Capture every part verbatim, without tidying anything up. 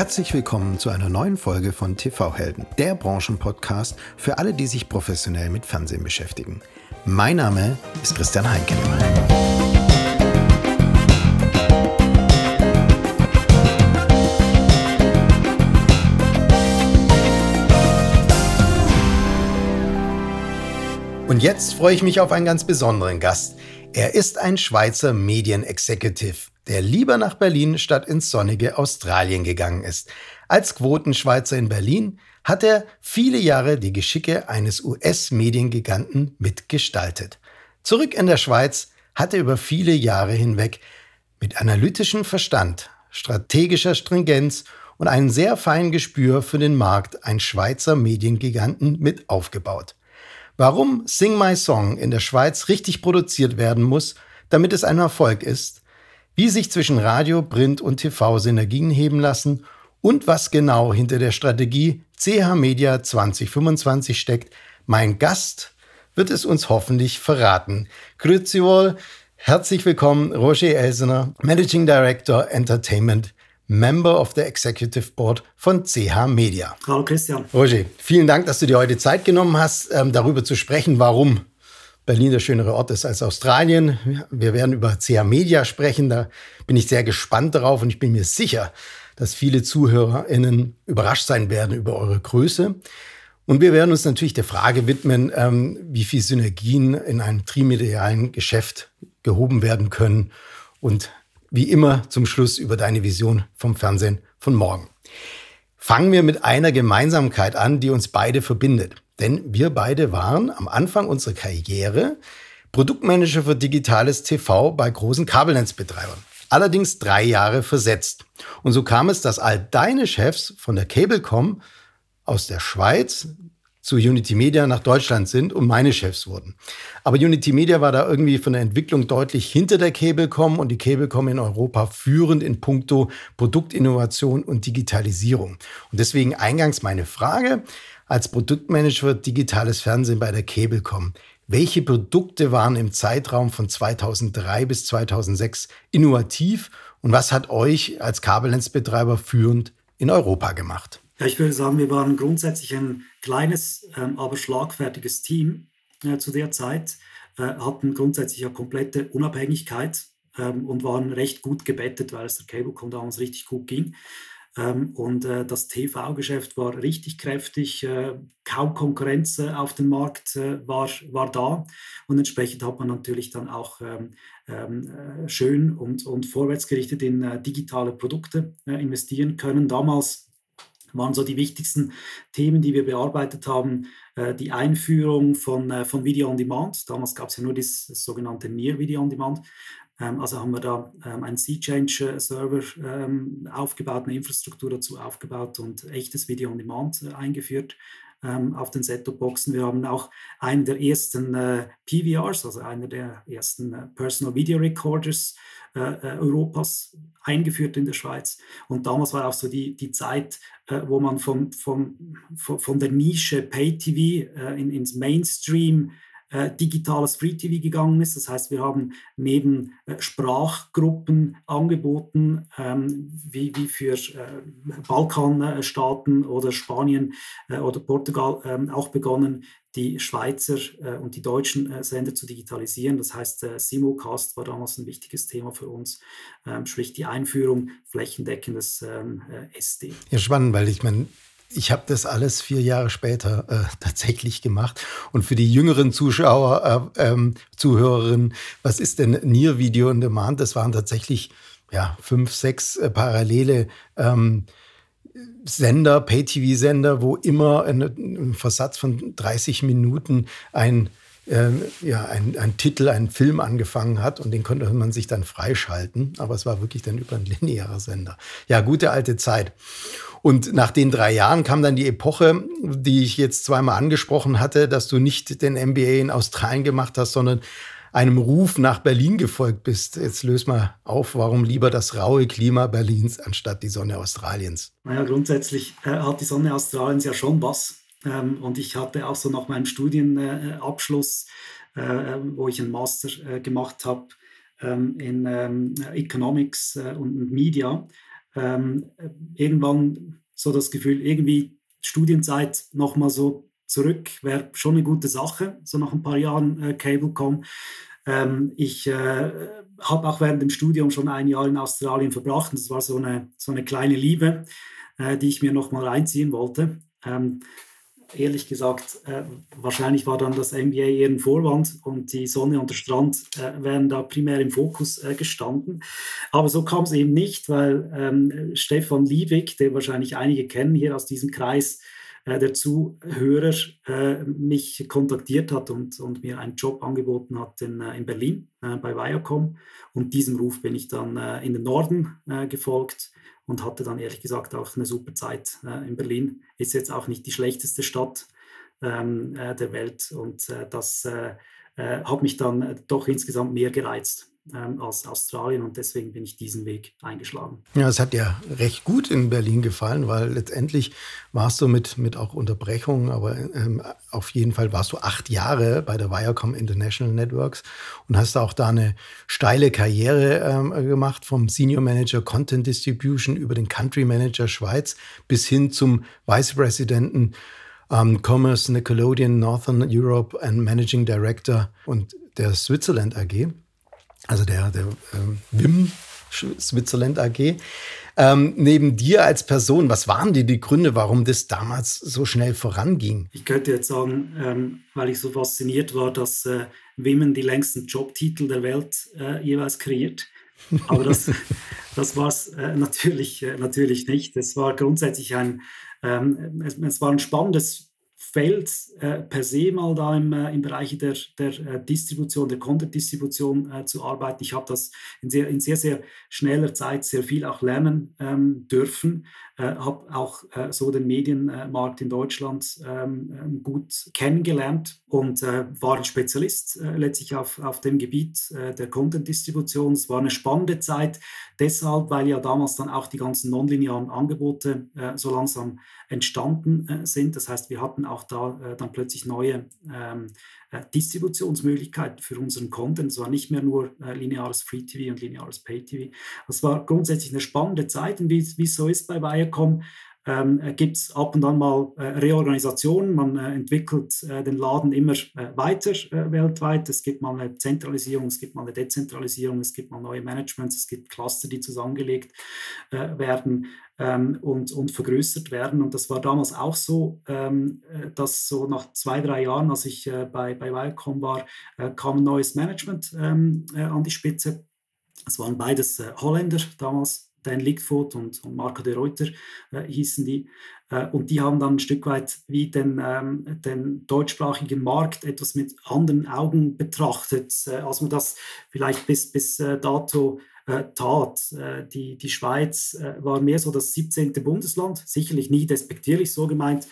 Herzlich willkommen zu einer neuen Folge von T V-Helden, der Branchenpodcast für alle, die sich professionell mit Fernsehen beschäftigen. Mein Name ist Christian Heinkel. Und jetzt freue ich mich auf einen ganz besonderen Gast. Er ist ein Schweizer Medienexecutive, der lieber nach Berlin statt ins sonnige Australien gegangen ist. Als Quotenschweizer in Berlin hat er viele Jahre die Geschicke eines U S-Mediengiganten mitgestaltet. Zurück in der Schweiz hat er über viele Jahre hinweg mit analytischem Verstand, strategischer Stringenz und einem sehr feinen Gespür für den Markt einen Schweizer Mediengiganten mit aufgebaut. Warum Sing My Song in der Schweiz richtig produziert werden muss, damit es ein Erfolg ist, wie sich zwischen Radio, Print und T V Synergien heben lassen und was genau hinter der Strategie C H-Media zwanzig fünfundzwanzig steckt, mein Gast wird es uns hoffentlich verraten. Grüezi wohl, herzlich willkommen, Roger Elsener, Managing Director Entertainment, Member of the Executive Board von C H-Media. Hallo Christian. Roger, vielen Dank, dass du dir heute Zeit genommen hast, darüber zu sprechen, warum Berlin der schönere Ort ist als Australien. Wir werden über C H-Media sprechen, da bin ich sehr gespannt darauf und ich bin mir sicher, dass viele ZuhörerInnen überrascht sein werden über eure Größe. Und wir werden uns natürlich der Frage widmen, ähm, wie viel Synergien in einem trimedialen Geschäft gehoben werden können und wie immer zum Schluss über deine Vision vom Fernsehen von morgen. Fangen wir mit einer Gemeinsamkeit an, die uns beide verbindet. Denn wir beide waren am Anfang unserer Karriere Produktmanager für digitales T V bei großen Kabelnetzbetreibern. Allerdings drei Jahre versetzt. Und so kam es, dass all deine Chefs von der Cablecom aus der Schweiz zu Unity Media nach Deutschland sind und meine Chefs wurden. Aber Unity Media war da irgendwie von der Entwicklung deutlich hinter der Cablecom und die Cablecom in Europa führend in puncto Produktinnovation und Digitalisierung. Und deswegen eingangs meine Frage: Als Produktmanager digitales Fernsehen bei der Cablecom, welche Produkte waren im Zeitraum von zweitausenddrei bis zweitausendsechs innovativ und was hat euch als Kabelnetzbetreiber führend in Europa gemacht? Ja, ich würde sagen, wir waren grundsätzlich ein kleines, ähm, aber schlagfertiges Team äh, zu der Zeit, äh, hatten grundsätzlich eine komplette Unabhängigkeit ähm, und waren recht gut gebettet, weil es der Cablecom damals richtig gut ging. Ähm, und äh, das T V-Geschäft war richtig kräftig, äh, kaum Konkurrenz äh, auf dem Markt äh, war, war da und entsprechend hat man natürlich dann auch ähm, äh, schön und, und vorwärtsgerichtet in äh, digitale Produkte äh, investieren können. Damals waren so die wichtigsten Themen, die wir bearbeitet haben, äh, die Einführung von, äh, von Video on Demand. Damals gab es ja nur das, das sogenannte Near Video on Demand. Also haben wir da einen Sea-Change-Server aufgebaut, eine Infrastruktur dazu aufgebaut und echtes Video on Demand eingeführt auf den Set-Top-Boxen. Wir haben auch einen der ersten P V Rs, also einer der ersten Personal Video Recorders Europas eingeführt in der Schweiz. Und damals war auch so die, die Zeit, wo man von, von, von der Nische Pay-T V in, ins Mainstream digitales Free-T V gegangen ist. Das heißt, wir haben neben Sprachgruppen angeboten, ähm, wie, wie für äh, Balkanstaaten oder Spanien äh, oder Portugal ähm, auch begonnen, die Schweizer äh, und die deutschen äh, Sender zu digitalisieren. Das heißt, äh, Simulcast war damals ein wichtiges Thema für uns, ähm, sprich die Einführung flächendeckendes ähm, äh, S D. Ja, spannend, weil ich meine, ich habe das alles vier Jahre später äh, tatsächlich gemacht. Und für die jüngeren Zuschauer, äh, ähm, Zuhörerinnen, was ist denn Near Video on Demand? Das waren tatsächlich ja, fünf, sechs äh, parallele ähm, Sender, Pay-T V-Sender, wo immer ein, ein Versatz von dreißig Minuten ein, äh, ja, ein, ein Titel, ein Film angefangen hat. Und den konnte man sich dann freischalten. Aber es war wirklich dann über ein linearer Sender. Ja, gute alte Zeit. Und nach den drei Jahren kam dann die Epoche, die ich jetzt zweimal angesprochen hatte, dass du nicht den M B A in Australien gemacht hast, sondern einem Ruf nach Berlin gefolgt bist. Jetzt löst mal auf, warum lieber das raue Klima Berlins anstatt die Sonne Australiens? Naja, grundsätzlich äh, hat die Sonne Australiens ja schon was. Ähm, und ich hatte auch so nach meinem Studienabschluss, äh, äh, wo ich einen Master äh, gemacht habe ähm, in ähm, Economics äh, und Media, ähm, irgendwann so das Gefühl, irgendwie Studienzeit nochmal so zurück, wäre schon eine gute Sache, so nach ein paar Jahren äh, Cablecom. Ähm, ich äh, habe auch während dem Studium schon ein Jahr in Australien verbracht und das war so eine, so eine kleine Liebe, äh, die ich mir nochmal reinziehen wollte. Ähm, ehrlich gesagt, äh, wahrscheinlich war dann das M B A eher ein Vorwand und die Sonne und der Strand äh, wären da primär im Fokus äh, gestanden. Aber so kam es eben nicht, weil ähm, Stefan Liebig, den wahrscheinlich einige kennen hier aus diesem Kreis, der Zuhörer äh, mich kontaktiert hat und, und mir einen Job angeboten hat in, in Berlin äh, bei Viacom. Und diesem Ruf bin ich dann äh, in den Norden äh, gefolgt und hatte dann ehrlich gesagt auch eine super Zeit äh, in Berlin. Ist jetzt auch nicht die schlechteste Stadt ähm, äh, der Welt und äh, das äh, äh, hat mich dann doch insgesamt mehr gereizt aus Australien und deswegen bin ich diesen Weg eingeschlagen. Ja, es hat dir recht gut in Berlin gefallen, weil letztendlich warst du mit, mit auch Unterbrechungen, aber ähm, auf jeden Fall warst du acht Jahre bei der Viacom International Networks und hast auch da eine steile Karriere ähm, gemacht, vom Senior Manager Content Distribution über den Country Manager Schweiz bis hin zum Vice Presidenten ähm, Commerce, Nickelodeon, Northern Europe und Managing Director und der Switzerland A G. Also der, der ähm, W I M, Switzerland A G. Ähm, neben dir als Person, was waren die, die Gründe, warum das damals so schnell voranging? Ich könnte jetzt sagen, ähm, weil ich so fasziniert war, dass äh, W I M die längsten Jobtitel der Welt äh, jeweils kreiert. Aber das, das war es äh, natürlich, äh, natürlich nicht. Es war grundsätzlich ein, ähm, es, es war ein spannendes Feld äh, per se mal da im, äh, im Bereich der, der äh, Distribution, der Content-Distribution äh, zu arbeiten. Ich habe das in sehr, in sehr, sehr schneller Zeit sehr viel auch lernen ähm, dürfen. Ich äh, habe auch äh, so den Medienmarkt in Deutschland ähm, gut kennengelernt und äh, war ein Spezialist äh, letztlich auf, auf dem Gebiet äh, der Content-Distribution. Es war eine spannende Zeit, deshalb, weil ja damals dann auch die ganzen nonlinearen Angebote äh, so langsam entstanden äh, sind. Das heißt, wir hatten auch da äh, dann plötzlich neue ähm, äh, Distributionsmöglichkeiten für unseren Content. Es war nicht mehr nur äh, lineares Free-T V und lineares Pay-T V. Das war grundsätzlich eine spannende Zeit und wie es so ist bei Viacom, ähm, gibt es ab und an mal äh, Reorganisationen. Man äh, entwickelt äh, den Laden immer äh, weiter äh, weltweit. Es gibt mal eine Zentralisierung, es gibt mal eine Dezentralisierung, es gibt mal neue Managements, es gibt Cluster, die zusammengelegt äh, werden. Und, und vergrößert werden. Und das war damals auch so, ähm, dass so nach zwei, drei Jahren, als ich äh, bei, bei Viacom war, äh, kam ein neues Management ähm, äh, an die Spitze. Es waren beides äh, Holländer damals, Dan Lickfurt und, und Marco de Ruyter äh, hießen die. Äh, und die haben dann ein Stück weit wie den, ähm, den deutschsprachigen Markt etwas mit anderen Augen betrachtet, äh, als man das vielleicht bis, bis äh, dato tat. Die, die Schweiz war mehr so das siebzehnte Bundesland, sicherlich nie despektierlich so gemeint,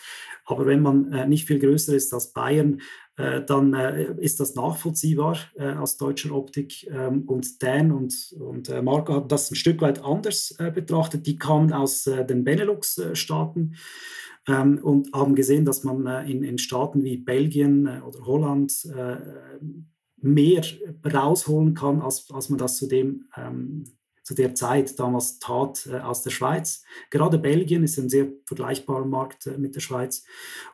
aber wenn man nicht viel größer ist als Bayern, dann ist das nachvollziehbar aus deutscher Optik. Und Dan und, und Marco haben das ein Stück weit anders betrachtet. Die kamen aus den Benelux-Staaten und haben gesehen, dass man in, in Staaten wie Belgien oder Holland mehr rausholen kann, als, als man das zu, dem, ähm, zu der Zeit damals tat äh, aus der Schweiz. Gerade Belgien ist ein sehr vergleichbarer Markt äh, mit der Schweiz.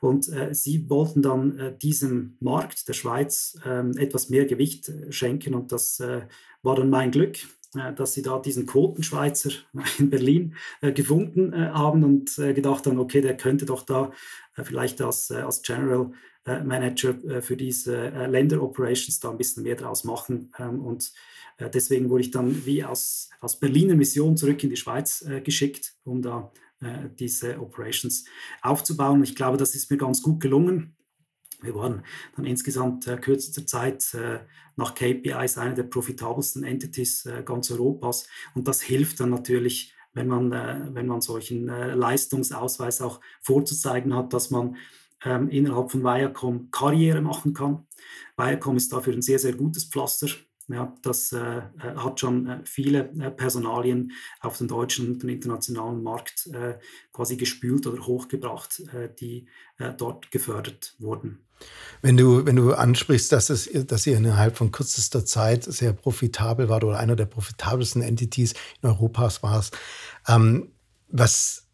Und äh, sie wollten dann äh, diesem Markt der Schweiz äh, etwas mehr Gewicht äh, schenken. Und das äh, war dann mein Glück, äh, dass sie da diesen Quotenschweizer in Berlin äh, gefunden äh, haben und äh, gedacht haben, okay, der könnte doch da äh, vielleicht als, äh, als General Manager für diese Länder-Operations da ein bisschen mehr draus machen. Und deswegen wurde ich dann wie aus, aus Berliner Mission zurück in die Schweiz geschickt, um da diese Operations aufzubauen. Ich glaube, das ist mir ganz gut gelungen. Wir waren dann insgesamt äh, kürzester Zeit äh, nach K P Is eine der profitabelsten Entities äh, ganz Europas. Und das hilft dann natürlich, wenn man, äh, wenn man solchen äh, Leistungsausweis auch vorzuzeigen hat, dass man innerhalb von Viacom Karriere machen kann. Viacom ist dafür ein sehr, sehr gutes Pflaster. Ja, das äh, hat schon äh, viele äh, Personalien auf den deutschen und den internationalen Markt äh, quasi gespült oder hochgebracht, äh, die äh, dort gefördert wurden. Wenn du, wenn du ansprichst, dass, es, dass ihr innerhalb von kürzester Zeit sehr profitabel wart oder einer der profitabelsten Entities in Europas war, ähm, was,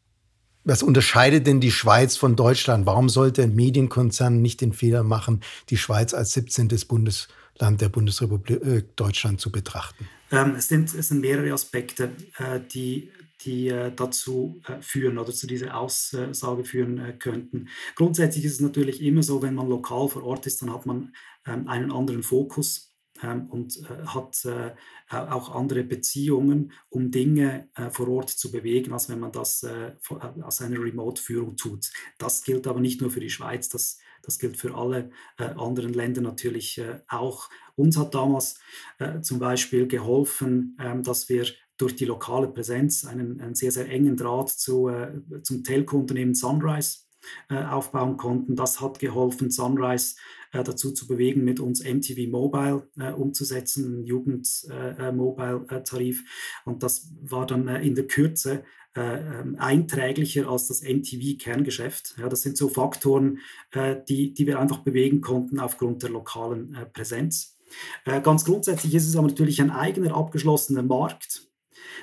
was unterscheidet denn die Schweiz von Deutschland? Warum sollte ein Medienkonzern nicht den Fehler machen, die Schweiz als siebzehntes Bundesland der Bundesrepublik äh, Deutschland zu betrachten? Ähm, es, sind, es sind mehrere Aspekte, äh, die, die äh, dazu äh, führen oder zu dieser Aussage führen äh, könnten. Grundsätzlich ist es natürlich immer so, wenn man lokal vor Ort ist, dann hat man ähm, einen anderen Fokus ähm, und äh, hat äh, auch andere Beziehungen, um Dinge äh, vor Ort zu bewegen, als wenn man das äh, aus einer Remote-Führung tut. Das gilt aber nicht nur für die Schweiz, das Das gilt für alle äh, anderen Länder natürlich äh, auch. Uns hat damals äh, zum Beispiel geholfen, ähm, dass wir durch die lokale Präsenz einen, einen sehr, sehr engen Draht zu, äh, zum Telco-Unternehmen Sunrise äh, aufbauen konnten. Das hat geholfen, Sunrise äh, dazu zu bewegen, mit uns M T V Mobile äh, umzusetzen, Jugend-Mobile-Tarif. Äh, Und das war dann äh, in der Kürze Äh, einträglicher als das M T V-Kerngeschäft. Ja, das sind so Faktoren, äh, die, die wir einfach bewegen konnten aufgrund der lokalen äh, Präsenz. Äh, ganz grundsätzlich ist es aber natürlich ein eigener abgeschlossener Markt.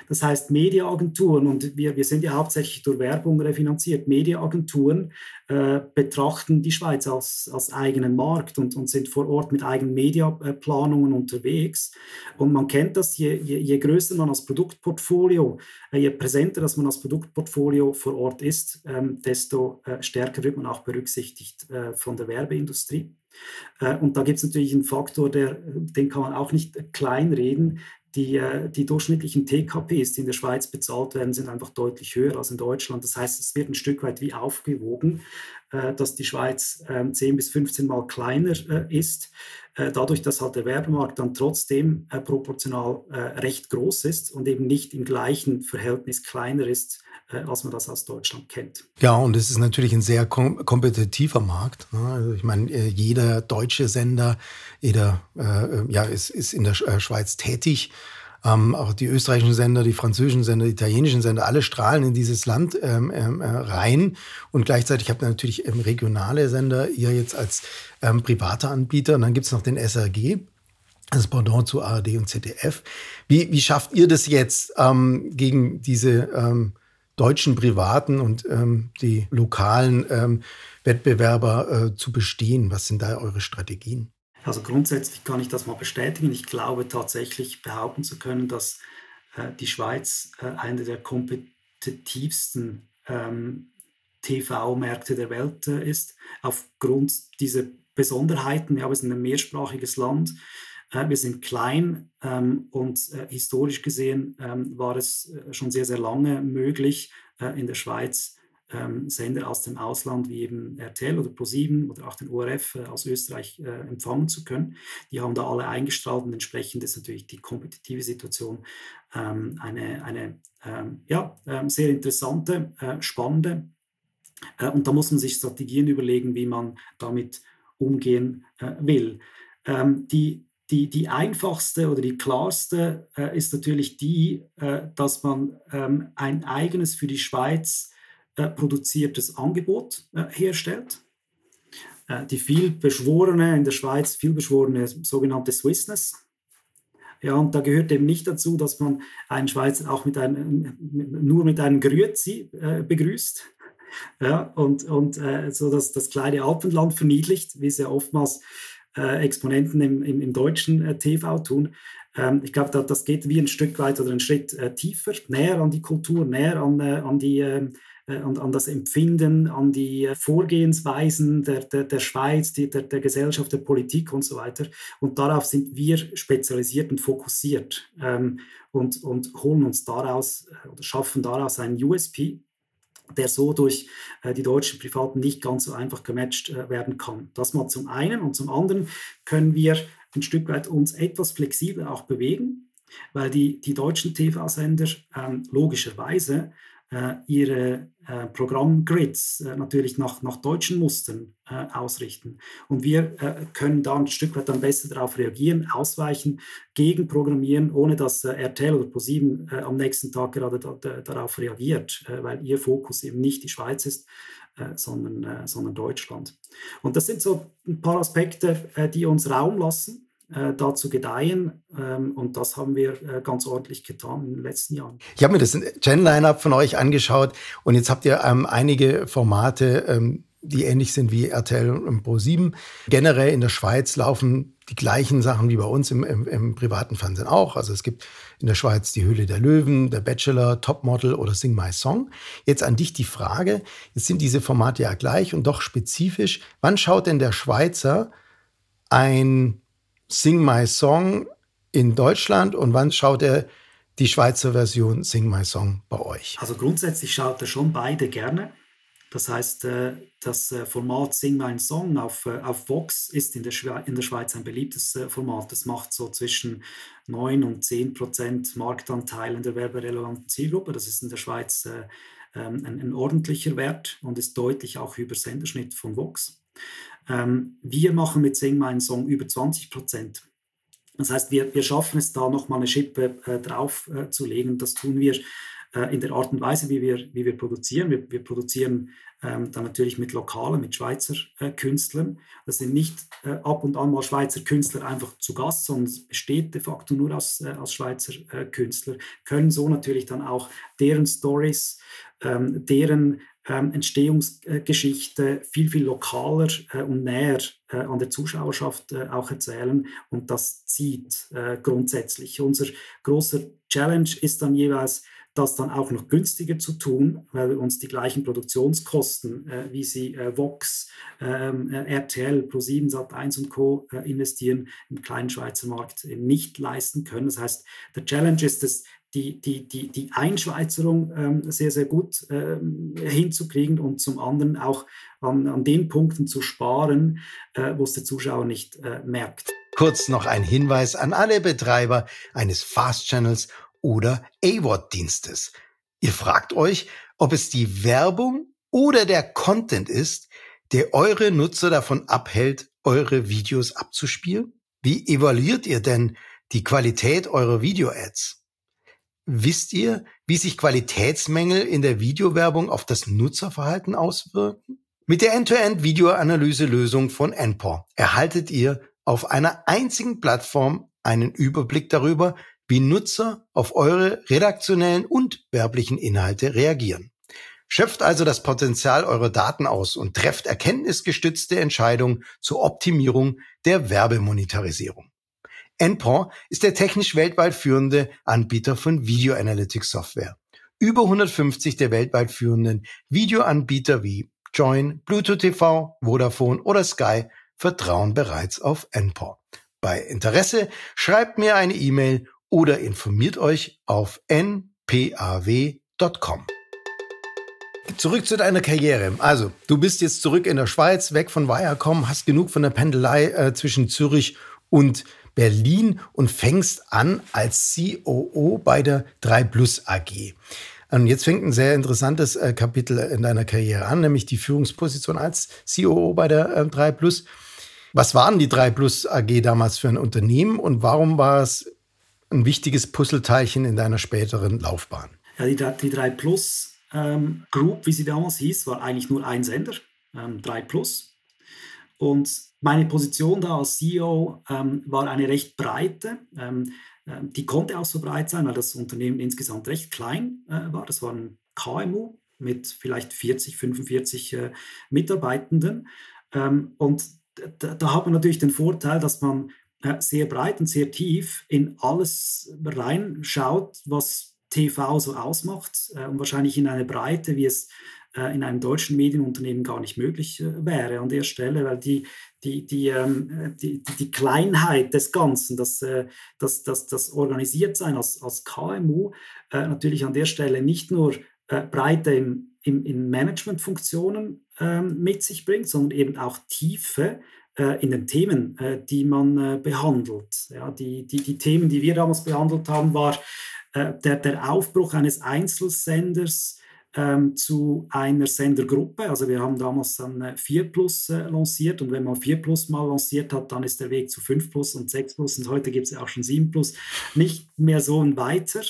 Das heißt, Mediaagenturen, und wir, wir sind ja hauptsächlich durch Werbung refinanziert, Mediaagenturen äh, betrachten die Schweiz als, als eigenen Markt und, und sind vor Ort mit eigenen Mediaplanungen unterwegs. Und man kennt das, je, je, je größer man das Produktportfolio, äh, je präsenter dass man das Produktportfolio vor Ort ist, ähm, desto äh, stärker wird man auch berücksichtigt äh, von der Werbeindustrie. Äh, und da gibt es natürlich einen Faktor, der, den kann man auch nicht kleinreden. Die, die durchschnittlichen T K Ps, die in der Schweiz bezahlt werden, sind einfach deutlich höher als in Deutschland. Das heißt, es wird ein Stück weit wie aufgewogen, dass die Schweiz zehn bis fünfzehn Mal kleiner ist. Dadurch, dass halt der Werbemarkt dann trotzdem proportional recht groß ist und eben nicht im gleichen Verhältnis kleiner ist, als man das aus Deutschland kennt. Ja, und es ist natürlich ein sehr kom- kompetitiver Markt. Also ich meine, jeder deutsche Sender, jeder äh, ja, ist, ist in der Schweiz tätig. Ähm, auch die österreichischen Sender, die französischen Sender, die italienischen Sender, alle strahlen in dieses Land ähm, äh, rein. Und gleichzeitig habt ihr natürlich ähm, regionale Sender, ihr jetzt als ähm, privater Anbieter. Und dann gibt es noch den S R G, das Pendant zu A R D und Z D F. Wie, wie schafft ihr das jetzt ähm, gegen diese ähm, deutschen Privaten und ähm, die lokalen ähm, Wettbewerber äh, zu bestehen? Was sind da eure Strategien? Also grundsätzlich kann ich das mal bestätigen. Ich glaube tatsächlich behaupten zu können, dass äh, die Schweiz äh, einer der kompetitivsten ähm, T V-Märkte der Welt äh, ist. Aufgrund dieser Besonderheiten, ja, wir sind ein mehrsprachiges Land, äh, wir sind klein ähm, und äh, historisch gesehen äh, war es schon sehr, sehr lange möglich äh, in der Schweiz, Ähm, Sender aus dem Ausland wie eben R T L oder ProSieben oder auch den O R F äh, aus Österreich äh, empfangen zu können. Die haben da alle eingestrahlt und entsprechend ist natürlich die kompetitive Situation ähm, eine, eine ähm, ja, ähm, sehr interessante, äh, spannende. Äh, und da muss man sich Strategien überlegen, wie man damit umgehen äh, will. Ähm, die Die, die einfachste oder die klarste äh, ist natürlich die, äh, dass man ähm, ein eigenes für die Schweiz produziertes Angebot äh, herstellt. Äh, die viel beschworene, in der Schweiz viel beschworene sogenannte Swissness. Ja, und da gehört eben nicht dazu, dass man einen Schweizer auch mit einem, mit, nur mit einem Grüezi äh, begrüßt. Ja, und, und äh, so das, das kleine Alpenland verniedlicht, wie es ja oftmals äh, Exponenten im, im, im deutschen äh, T V tun. Ich glaube, da, das geht wie ein Stück weit oder einen Schritt äh, tiefer, näher an die Kultur, näher an, äh, an, die, äh, an, an das Empfinden, an die äh, Vorgehensweisen der, der, der Schweiz, die, der, der Gesellschaft, der Politik und so weiter. Und darauf sind wir spezialisiert und fokussiert ähm, und, und holen uns daraus oder schaffen daraus einen U S P, der so durch äh, die deutschen Privaten nicht ganz so einfach gematcht äh, werden kann. Das mal zum einen, und zum anderen können wir ein Stück weit uns etwas flexibel auch bewegen, weil die, die deutschen T V-Sender ähm, logischerweise äh, ihre äh, Programmgrids äh, natürlich nach, nach deutschen Mustern äh, ausrichten. Und wir äh, können da ein Stück weit dann besser darauf reagieren, ausweichen, gegenprogrammieren, ohne dass äh, R T L oder ProSieben äh, am nächsten Tag gerade da, da, darauf reagiert, äh, weil ihr Fokus eben nicht die Schweiz ist, äh, sondern, äh, sondern Deutschland. Und das sind so ein paar Aspekte, äh, die uns Raum lassen, dazu gedeihen, und das haben wir ganz ordentlich getan in den letzten Jahren. Ich habe mir das Gen-Line-Up von euch angeschaut und jetzt habt ihr ähm, einige Formate, ähm, die ähnlich sind wie R T L und ProSieben. Generell in der Schweiz laufen die gleichen Sachen wie bei uns im, im, im privaten Fernsehen auch. Also es gibt in der Schweiz die Höhle der Löwen, der Bachelor, Topmodel oder Sing My Song. Jetzt an dich die Frage, jetzt sind diese Formate ja gleich und doch spezifisch. Wann schaut denn der Schweizer ein Sing My Song in Deutschland und wann schaut er die Schweizer Version Sing My Song bei euch? Also grundsätzlich schaut er schon beide gerne. Das heißt, das Format Sing My Song auf, auf VOX ist in der, Schwe- in der Schweiz ein beliebtes Format. Das macht so zwischen neun und zehn Prozent Marktanteil in der werberelevanten Zielgruppe. Das ist in der Schweiz ein, ein ordentlicher Wert und ist deutlich auch über Senderschnitt von VOX. Wir machen mit Sing My Song über zwanzig Prozent. Das heißt, wir, wir schaffen es da nochmal eine Schippe äh, drauf äh, zu legen. Das tun wir äh, in der Art und Weise, wie wir, wie wir produzieren. Wir, wir produzieren ähm, dann natürlich mit lokalen, mit Schweizer äh, Künstlern. Das sind nicht äh, ab und an mal Schweizer Künstler einfach zu Gast, sondern es besteht de facto nur aus, äh, aus Schweizer äh, Künstler. Können so natürlich dann auch deren Stories, ähm, deren Ähm, Entstehungsgeschichte viel, viel lokaler äh, und näher äh, an der Zuschauerschaft äh, auch erzählen. Und das zieht äh, grundsätzlich. Unser großer Challenge ist dann jeweils, das dann auch noch günstiger zu tun, weil wir uns die gleichen Produktionskosten, äh, wie sie äh, VOX, äh, R T L, ProSiebenSat eins und Co. Äh, investieren, im kleinen Schweizer Markt äh, nicht leisten können. Das heißt, der Challenge ist es, Die, die, die, die Einschweizerung ähm, sehr, sehr gut ähm, hinzukriegen und zum anderen auch an, an den Punkten zu sparen, äh, wo es der Zuschauer nicht äh, merkt. Kurz noch ein Hinweis an alle Betreiber eines Fast-Channels oder A W O D-Dienstes. Ihr fragt euch, ob es die Werbung oder der Content ist, der eure Nutzer davon abhält, eure Videos abzuspielen? Wie evaluiert ihr denn die Qualität eurer Video-Ads? Wisst ihr, wie sich Qualitätsmängel in der Videowerbung auf das Nutzerverhalten auswirken? Mit der End-to-End-Videoanalyse-Lösung von N P A W erhaltet ihr auf einer einzigen Plattform einen Überblick darüber, wie Nutzer auf eure redaktionellen und werblichen Inhalte reagieren. Schöpft also das Potenzial eurer Daten aus und trefft erkenntnisgestützte Entscheidungen zur Optimierung der Werbemonetarisierung. N P A W ist der technisch weltweit führende Anbieter von Video-Analytics-Software. Über hundertfünfzig der weltweit führenden Videoanbieter wie Joyn, Bluetooth T V, Vodafone oder Sky vertrauen bereits auf N P A W. Bei Interesse schreibt mir eine E-Mail oder informiert euch auf n p a w dot com. Zurück zu deiner Karriere. Also, du bist jetzt zurück in der Schweiz, weg von Viacom, hast genug von der Pendelei äh, zwischen Zürich und Berlin und fängst an als C O O bei der drei Plus A G. Und jetzt fängt ein sehr interessantes äh, Kapitel in deiner Karriere an, nämlich die Führungsposition als C O O bei der äh, drei Plus. Was waren die drei Plus A G damals für ein Unternehmen und warum war es ein wichtiges Puzzleteilchen in deiner späteren Laufbahn? Ja, die, die drei Plus ähm, Group, wie sie damals hieß, war eigentlich nur ein Sender, ähm, drei Plus. Und meine Position da als C E O ähm, war eine recht breite. Ähm, die konnte auch so breit sein, weil das Unternehmen insgesamt recht klein äh, war. Das war ein K M U mit vielleicht vierzig, fünfundvierzig äh, Mitarbeitenden. Ähm, und da, da hat man natürlich den Vorteil, dass man äh, sehr breit und sehr tief in alles reinschaut, was T V so ausmacht, äh, und wahrscheinlich in eine Breite, wie es in einem deutschen Medienunternehmen gar nicht möglich wäre an der Stelle, weil die, die, die, ähm, die, die Kleinheit des Ganzen, das, äh, das, das, das Organisiertsein als, als K M U, äh, natürlich an der Stelle nicht nur äh, Breite im, im, in Managementfunktionen äh, mit sich bringt, sondern eben auch Tiefe äh, in den Themen, äh, die man äh, behandelt. Ja, die, die, die Themen, die wir damals behandelt haben, war äh, der, der Aufbruch eines Einzelsenders ähm, zu einer Sendergruppe. Also wir haben damals dann vier Plus äh, lanciert, und wenn man vier Plus mal lanciert hat, dann ist der Weg zu fünf Plus und sechs Plus, und heute gibt es ja auch schon sieben Plus nicht mehr so ein weiter.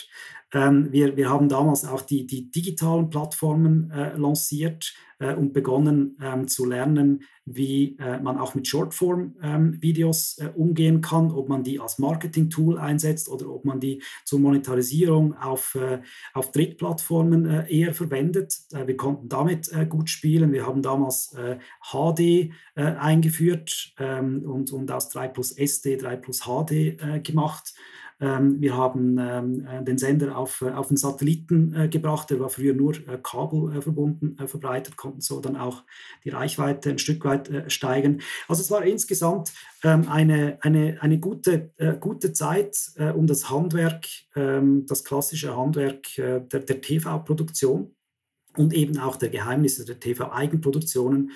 Ähm, wir, wir haben damals auch die, die digitalen Plattformen äh, lanciert äh, und begonnen ähm, zu lernen, wie äh, man auch mit Shortform-Videos ähm, äh, umgehen kann, ob man die als Marketing-Tool einsetzt oder ob man die zur Monetarisierung auf, äh, auf Drittplattformen äh, eher verwendet. Äh, wir konnten damit äh, gut spielen. Wir haben damals äh, H D äh, eingeführt ähm, und, und aus drei Plus S D drei Plus H D äh, gemacht. Ähm, wir haben ähm, den Sender auf, äh, auf den Satelliten äh, gebracht, der war früher nur äh, Kabel äh, verbunden, äh, verbreitet, konnten so dann auch die Reichweite ein Stück weit äh, steigen. Also es war insgesamt ähm, eine, eine, eine gute, äh, gute Zeit, äh, um das Handwerk, äh, das klassische Handwerk äh, der, der T V-Produktion und eben auch der Geheimnisse der T V-Eigenproduktionen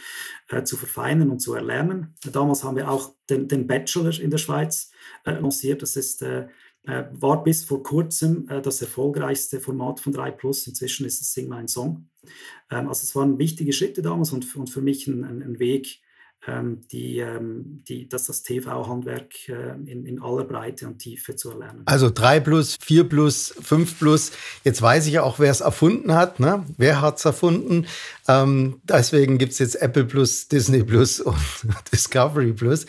äh, zu verfeinern und zu erlernen. Damals haben wir auch den, den Bachelor in der Schweiz äh, lanciert, das ist äh, Äh, war bis vor kurzem äh, das erfolgreichste Format von drei Plus. Inzwischen ist es Sing My Song. Ähm, also es waren wichtige Schritte damals und, und für mich ein, ein Weg, ähm, die, ähm, die, dass das T V-Handwerk äh, in, in aller Breite und Tiefe zu erlernen. Also drei Plus, vier Plus, fünf Plus. Jetzt weiß ich ja auch, wer es erfunden hat. Ne? Wer hat es erfunden? Ähm, deswegen gibt es jetzt Apple Plus, Disney Plus und Discovery Plus.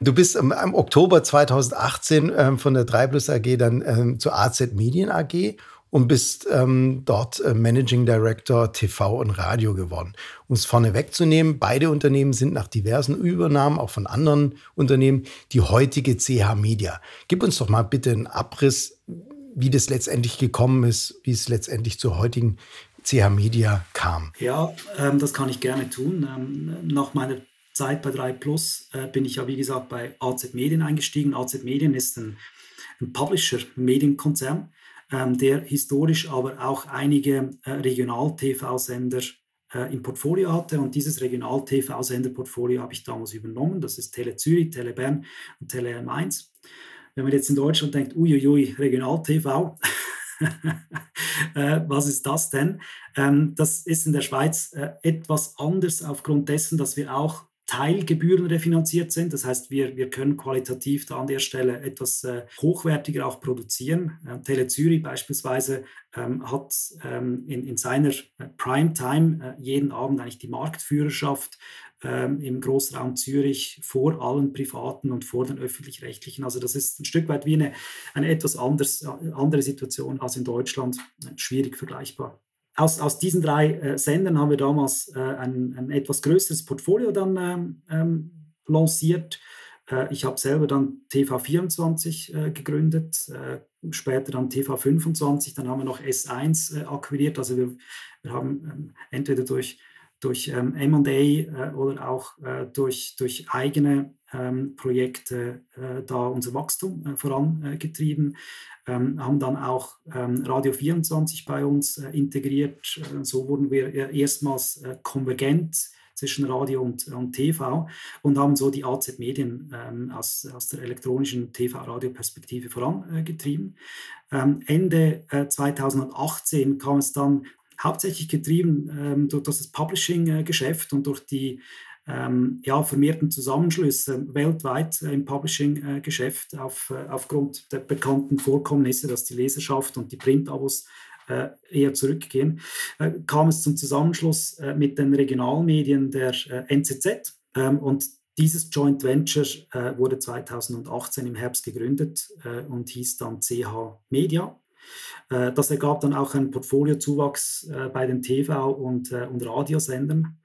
Du bist im Oktober zweitausendachtzehn ähm, von der drei Plus A G dann ähm, zur A Z Medien A G und bist ähm, dort äh, Managing Director T V und Radio geworden. Um es vorne wegzunehmen, beide Unternehmen sind nach diversen Übernahmen, auch von anderen Unternehmen, die heutige C H Media. Gib uns doch mal bitte einen Abriss, wie das letztendlich gekommen ist, wie es letztendlich zur heutigen C H Media kam. Ja, ähm, das kann ich gerne tun. Ähm, nach meiner Zeit bei drei Plus äh, bin ich ja, wie gesagt, bei A Z Medien eingestiegen. A Z Medien ist ein, ein Publisher-Medienkonzern, ähm, der historisch aber auch einige äh, Regional-T V-Sender äh, im Portfolio hatte. Und dieses Regional-T V-Sender-Portfolio habe ich damals übernommen. Das ist Tele Zürich, Tele Bern und Tele Mainz. Wenn man jetzt in Deutschland denkt, uiuiui, Regional-T V, äh, was ist das denn? Ähm, das ist in der Schweiz äh, etwas anders aufgrund dessen, dass wir auch Teilgebühren refinanziert sind. Das heißt, wir, wir können qualitativ da an der Stelle etwas äh, hochwertiger auch produzieren. Äh, Tele Zürich beispielsweise ähm, hat ähm, in, in seiner Primetime äh, jeden Abend eigentlich die Marktführerschaft ähm, im Großraum Zürich vor allen Privaten und vor den Öffentlich-Rechtlichen. Also das ist ein Stück weit wie eine, eine etwas anders, andere Situation als in Deutschland. Schwierig vergleichbar. Aus, aus diesen drei äh, Sendern haben wir damals äh, ein, ein etwas größeres Portfolio dann ähm, ähm, lanciert. Äh, ich habe selber dann T V vierundzwanzig äh, gegründet, äh, später dann T V fünfundzwanzig, dann haben wir noch S eins äh, akquiriert. Also wir, wir haben ähm, entweder durch, durch ähm, M und A äh, oder auch äh, durch, durch eigene ähm, Projekte äh, da unser Wachstum äh, vorangetrieben. Ähm, haben dann auch ähm, Radio vierundzwanzig bei uns äh, integriert. Äh, so wurden wir äh, erstmals äh, konvergent zwischen Radio und, und T V und haben so die A Z Medien ähm, aus, aus der elektronischen T V-Radio-Perspektive vorangetrieben. Ähm, Ende äh, zweitausendachtzehn kam es dann hauptsächlich getrieben ähm, durch das Publishing-Geschäft und durch die Ähm, ja, vermehrten Zusammenschlüsse weltweit äh, im Publishing-Geschäft äh, auf, äh, aufgrund der bekannten Vorkommnisse, dass die Leserschaft und die Printabos äh, eher zurückgehen, äh, kam es zum Zusammenschluss äh, mit den Regionalmedien der äh, N Z Z äh, und dieses Joint Venture äh, wurde zweitausendachtzehn im Herbst gegründet äh, und hieß dann C H Media. Äh, das ergab dann auch einen Portfoliozuwachs äh, bei den T V- und, äh, und Radiosendern.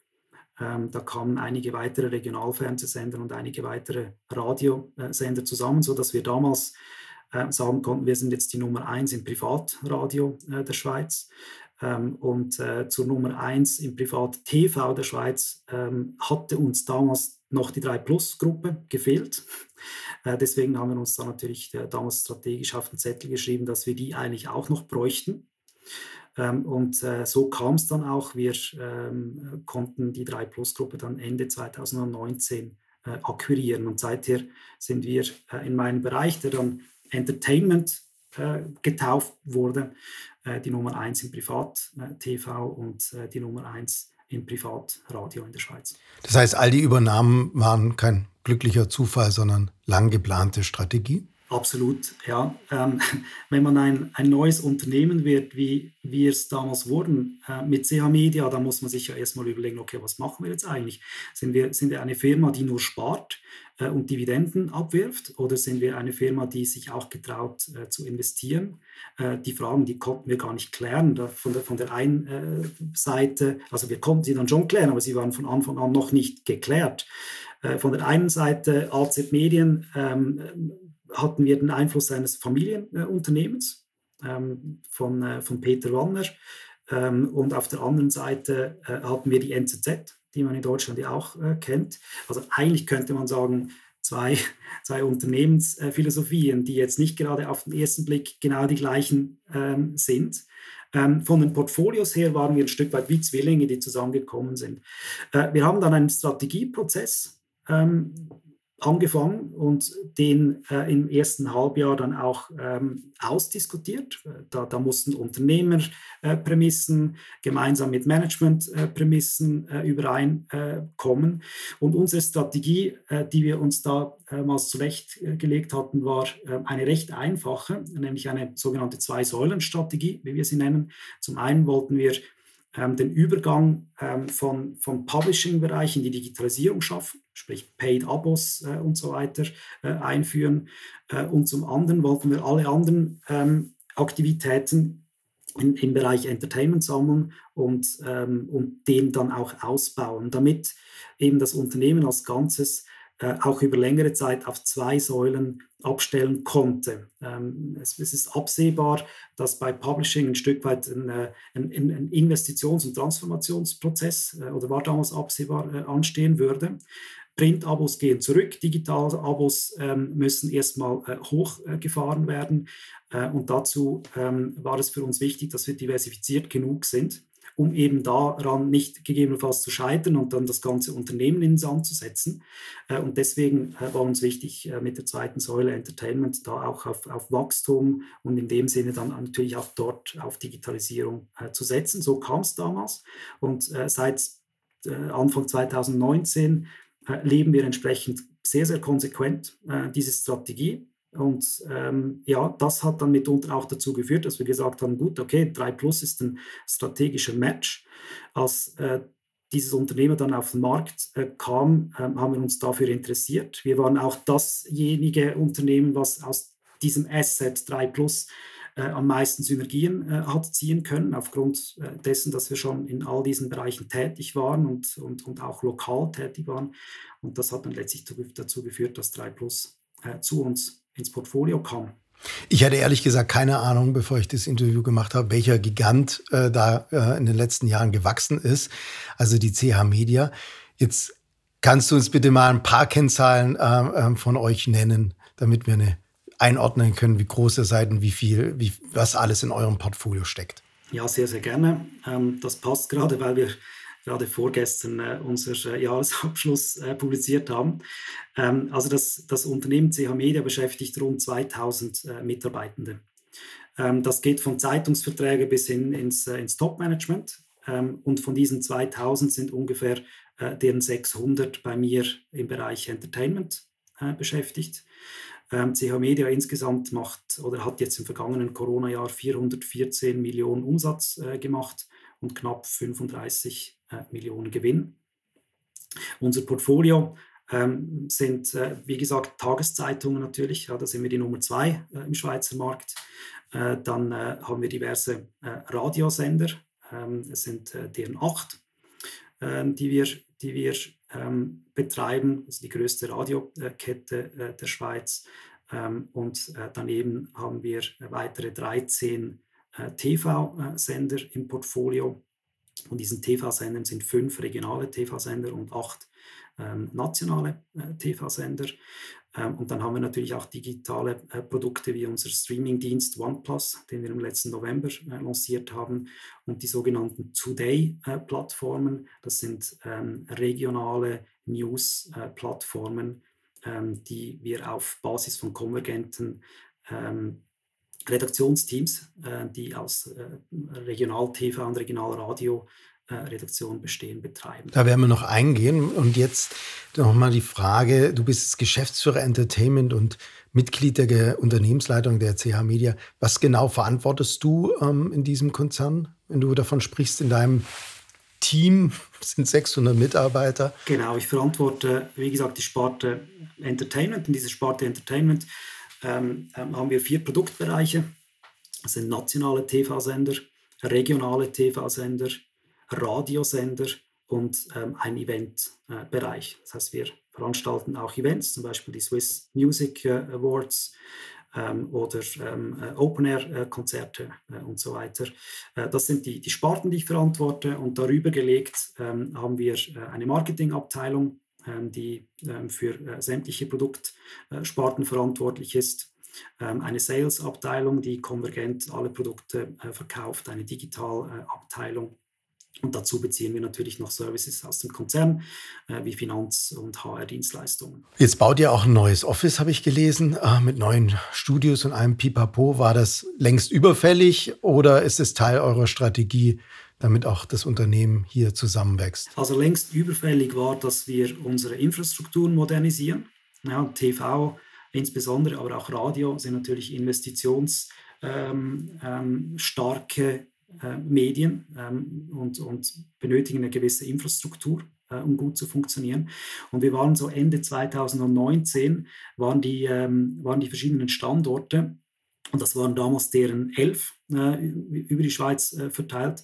Ähm, da kamen einige weitere Regionalfernsehsender und einige weitere Radiosender zusammen, sodass wir damals äh, sagen konnten, wir sind jetzt die Nummer eins im Privatradio äh, der Schweiz. Ähm, und äh, zur Nummer eins im Privat-T V der Schweiz ähm, hatte uns damals noch die drei Plus Gruppe gefehlt. Äh, deswegen haben wir uns da natürlich äh, damals strategisch auf den Zettel geschrieben, dass wir die eigentlich auch noch bräuchten. Ähm, und äh, so kam es dann auch. Wir ähm, konnten die drei Plus Gruppe dann Ende zweitausendneunzehn äh, akquirieren. Und seither sind wir äh, in meinem Bereich, der dann Entertainment äh, getauft wurde. Äh, die Nummer eins im Privat-T V und äh, die Nummer eins im Privatradio in der Schweiz. Das heißt, all die Übernahmen waren kein glücklicher Zufall, sondern lang geplante Strategie? Absolut, ja. Ähm, wenn man ein, ein neues Unternehmen wird, wie wir es damals wurden, äh, mit C H Media, dann muss man sich ja erstmal überlegen, okay, was machen wir jetzt eigentlich? Sind wir, sind wir eine Firma, die nur spart äh, und Dividenden abwirft, oder sind wir eine Firma, die sich auch getraut äh, zu investieren? Äh, die Fragen, die konnten wir gar nicht klären. Da von, der, von der einen äh, Seite, also wir konnten sie dann schon klären, aber sie waren von Anfang an noch nicht geklärt. Äh, von der einen Seite A Z Medien, ähm, hatten wir den Einfluss eines Familienunternehmens ähm, von, äh, von Peter Wanner. Ähm, und auf der anderen Seite äh, hatten wir die N Z Z, die man in Deutschland ja auch äh, kennt. Also eigentlich könnte man sagen, zwei, zwei Unternehmensphilosophien, die jetzt nicht gerade auf den ersten Blick genau die gleichen ähm, sind. Ähm, von den Portfolios her waren wir ein Stück weit wie Zwillinge, die zusammengekommen sind. Äh, wir haben dann einen Strategieprozess ähm, angefangen und den äh, im ersten Halbjahr dann auch ähm, ausdiskutiert. Da, da mussten Unternehmerprämissen äh, gemeinsam mit Managementprämissen äh, äh, übereinkommen. Äh, und unsere Strategie, äh, die wir uns damals äh, zurechtgelegt hatten, war äh, eine recht einfache, nämlich eine sogenannte Zwei-Säulen-Strategie, wie wir sie nennen. Zum einen wollten wir ähm, den Übergang ähm, von, vom Publishing-Bereich in die Digitalisierung schaffen, sprich Paid-Abos äh, und so weiter, äh, einführen. Äh, und zum anderen wollten wir alle anderen ähm, Aktivitäten in, im Bereich Entertainment sammeln und, ähm, und den dann auch ausbauen, damit eben das Unternehmen als Ganzes äh, auch über längere Zeit auf zwei Säulen abstellen konnte. Ähm, es, es ist absehbar, dass bei Publishing ein Stück weit ein, ein, ein Investitions- und Transformationsprozess äh, oder war damals absehbar äh, anstehen würde. Print-Abos gehen zurück, digitale Abos ähm, müssen erstmal äh, hochgefahren äh, werden. Äh, und dazu ähm, war es für uns wichtig, dass wir diversifiziert genug sind, um eben daran nicht gegebenenfalls zu scheitern und dann das ganze Unternehmen in den Sand zu setzen. Äh, und deswegen äh, war uns wichtig, äh, mit der zweiten Säule Entertainment da auch auf, auf Wachstum und in dem Sinne dann natürlich auch dort auf Digitalisierung äh, zu setzen. So kam es damals. Und äh, seit äh, Anfang zweitausendneunzehn leben wir entsprechend sehr, sehr konsequent äh, diese Strategie. Und ähm, ja, das hat dann mitunter auch dazu geführt, dass wir gesagt haben, gut, okay, drei Plus ist ein strategischer Match. Als äh, dieses Unternehmen dann auf den Markt äh, kam, äh, haben wir uns dafür interessiert. Wir waren auch dasjenige Unternehmen, was aus diesem Asset drei Plus äh, am meisten Synergien äh, hat ziehen können, aufgrund äh, dessen, dass wir schon in all diesen Bereichen tätig waren und, und, und auch lokal tätig waren. Und das hat dann letztlich dazu geführt, dass drei Plus äh, zu uns ins Portfolio kam. Ich hatte ehrlich gesagt keine Ahnung, bevor ich das Interview gemacht habe, welcher Gigant äh, da äh, in den letzten Jahren gewachsen ist, also die C H Media. Jetzt kannst du uns bitte mal ein paar Kennzahlen äh, äh, von euch nennen, damit wir eine einordnen können, wie groß ihr seid und wie viel, wie, was alles in eurem Portfolio steckt. Ja, sehr, sehr gerne. Ähm, das passt gerade, weil wir gerade vorgestern äh, unseren äh, Jahresabschluss äh, publiziert haben. Ähm, also das, das Unternehmen C H Media beschäftigt rund zweitausend äh, Mitarbeitende. Ähm, das geht von Zeitungsverträgen bis hin ins, äh, ins Top-Management. Ähm, und von diesen zweitausend sind ungefähr äh, deren sechshundert bei mir im Bereich Entertainment äh, beschäftigt. Ähm, C H Media insgesamt macht oder hat jetzt im vergangenen Corona-Jahr vierhundertvierzehn Millionen Umsatz äh, gemacht und knapp fünfunddreißig äh, Millionen Gewinn. Unser Portfolio ähm, sind, äh, wie gesagt, Tageszeitungen natürlich, ja, da sind wir die Nummer zwei äh, im Schweizer Markt. Äh, dann äh, haben wir diverse äh, Radiosender, ähm, es sind äh, deren acht, äh, die wir, die wir Ähm, betreiben, also die größte Radiokette äh, der Schweiz. Ähm, und äh, daneben haben wir weitere dreizehn äh, T V-Sender im Portfolio. Von diesen T V-Sendern sind fünf regionale T V-Sender und acht ähm, nationale äh, T V-Sender. Ähm, und dann haben wir natürlich auch digitale äh, Produkte wie unser Streaming-Dienst OnePlus, den wir im letzten November äh, lanciert haben, und die sogenannten Today-Plattformen. Das sind ähm, regionale News-Plattformen, ähm, die wir auf Basis von konvergenten ähm, Redaktionsteams, äh, die aus äh, Regional-T V und Regional-Radio Redaktion bestehen, betreiben. Da werden wir noch eingehen. Und jetzt nochmal die Frage, du bist Geschäftsführer Entertainment und Mitglied der Unternehmensleitung der C H-Media. Was genau verantwortest du ähm, in diesem Konzern? Wenn du davon sprichst, in deinem Team sind sechshundert Mitarbeiter. Genau, ich verantworte, wie gesagt, die Sparte Entertainment. In dieser Sparte Entertainment ähm, haben wir vier Produktbereiche. Das sind nationale T V-Sender, regionale T V-Sender, Radiosender und ähm, ein Eventbereich. Äh, das heißt, wir veranstalten auch Events, zum Beispiel die Swiss Music äh, Awards ähm, oder ähm, Open-Air-Konzerte äh, und so weiter. Äh, das sind die, die Sparten, die ich verantworte. Und darüber gelegt ähm, haben wir äh, eine Marketingabteilung, ähm, die ähm, für äh, sämtliche Produktsparten verantwortlich ist. Eine Sales-Abteilung, die konvergent alle Produkte äh, verkauft, eine Digital-Abteilung. Und dazu beziehen wir natürlich noch Services aus dem Konzern, äh, wie Finanz- und H R-Dienstleistungen. Jetzt baut ihr auch ein neues Office, habe ich gelesen, äh, mit neuen Studios und einem Pipapo. War das längst überfällig oder ist es Teil eurer Strategie, damit auch das Unternehmen hier zusammenwächst? Also längst überfällig war, dass wir unsere Infrastrukturen modernisieren. Ja, T V insbesondere, aber auch Radio sind natürlich investitionsstarke ähm, ähm, Äh, Medien ähm, und, und benötigen eine gewisse Infrastruktur, äh, um gut zu funktionieren. Und wir waren so Ende zweitausendneunzehn, waren die, ähm, waren die verschiedenen Standorte, und das waren damals deren elf äh, über die Schweiz äh, verteilt,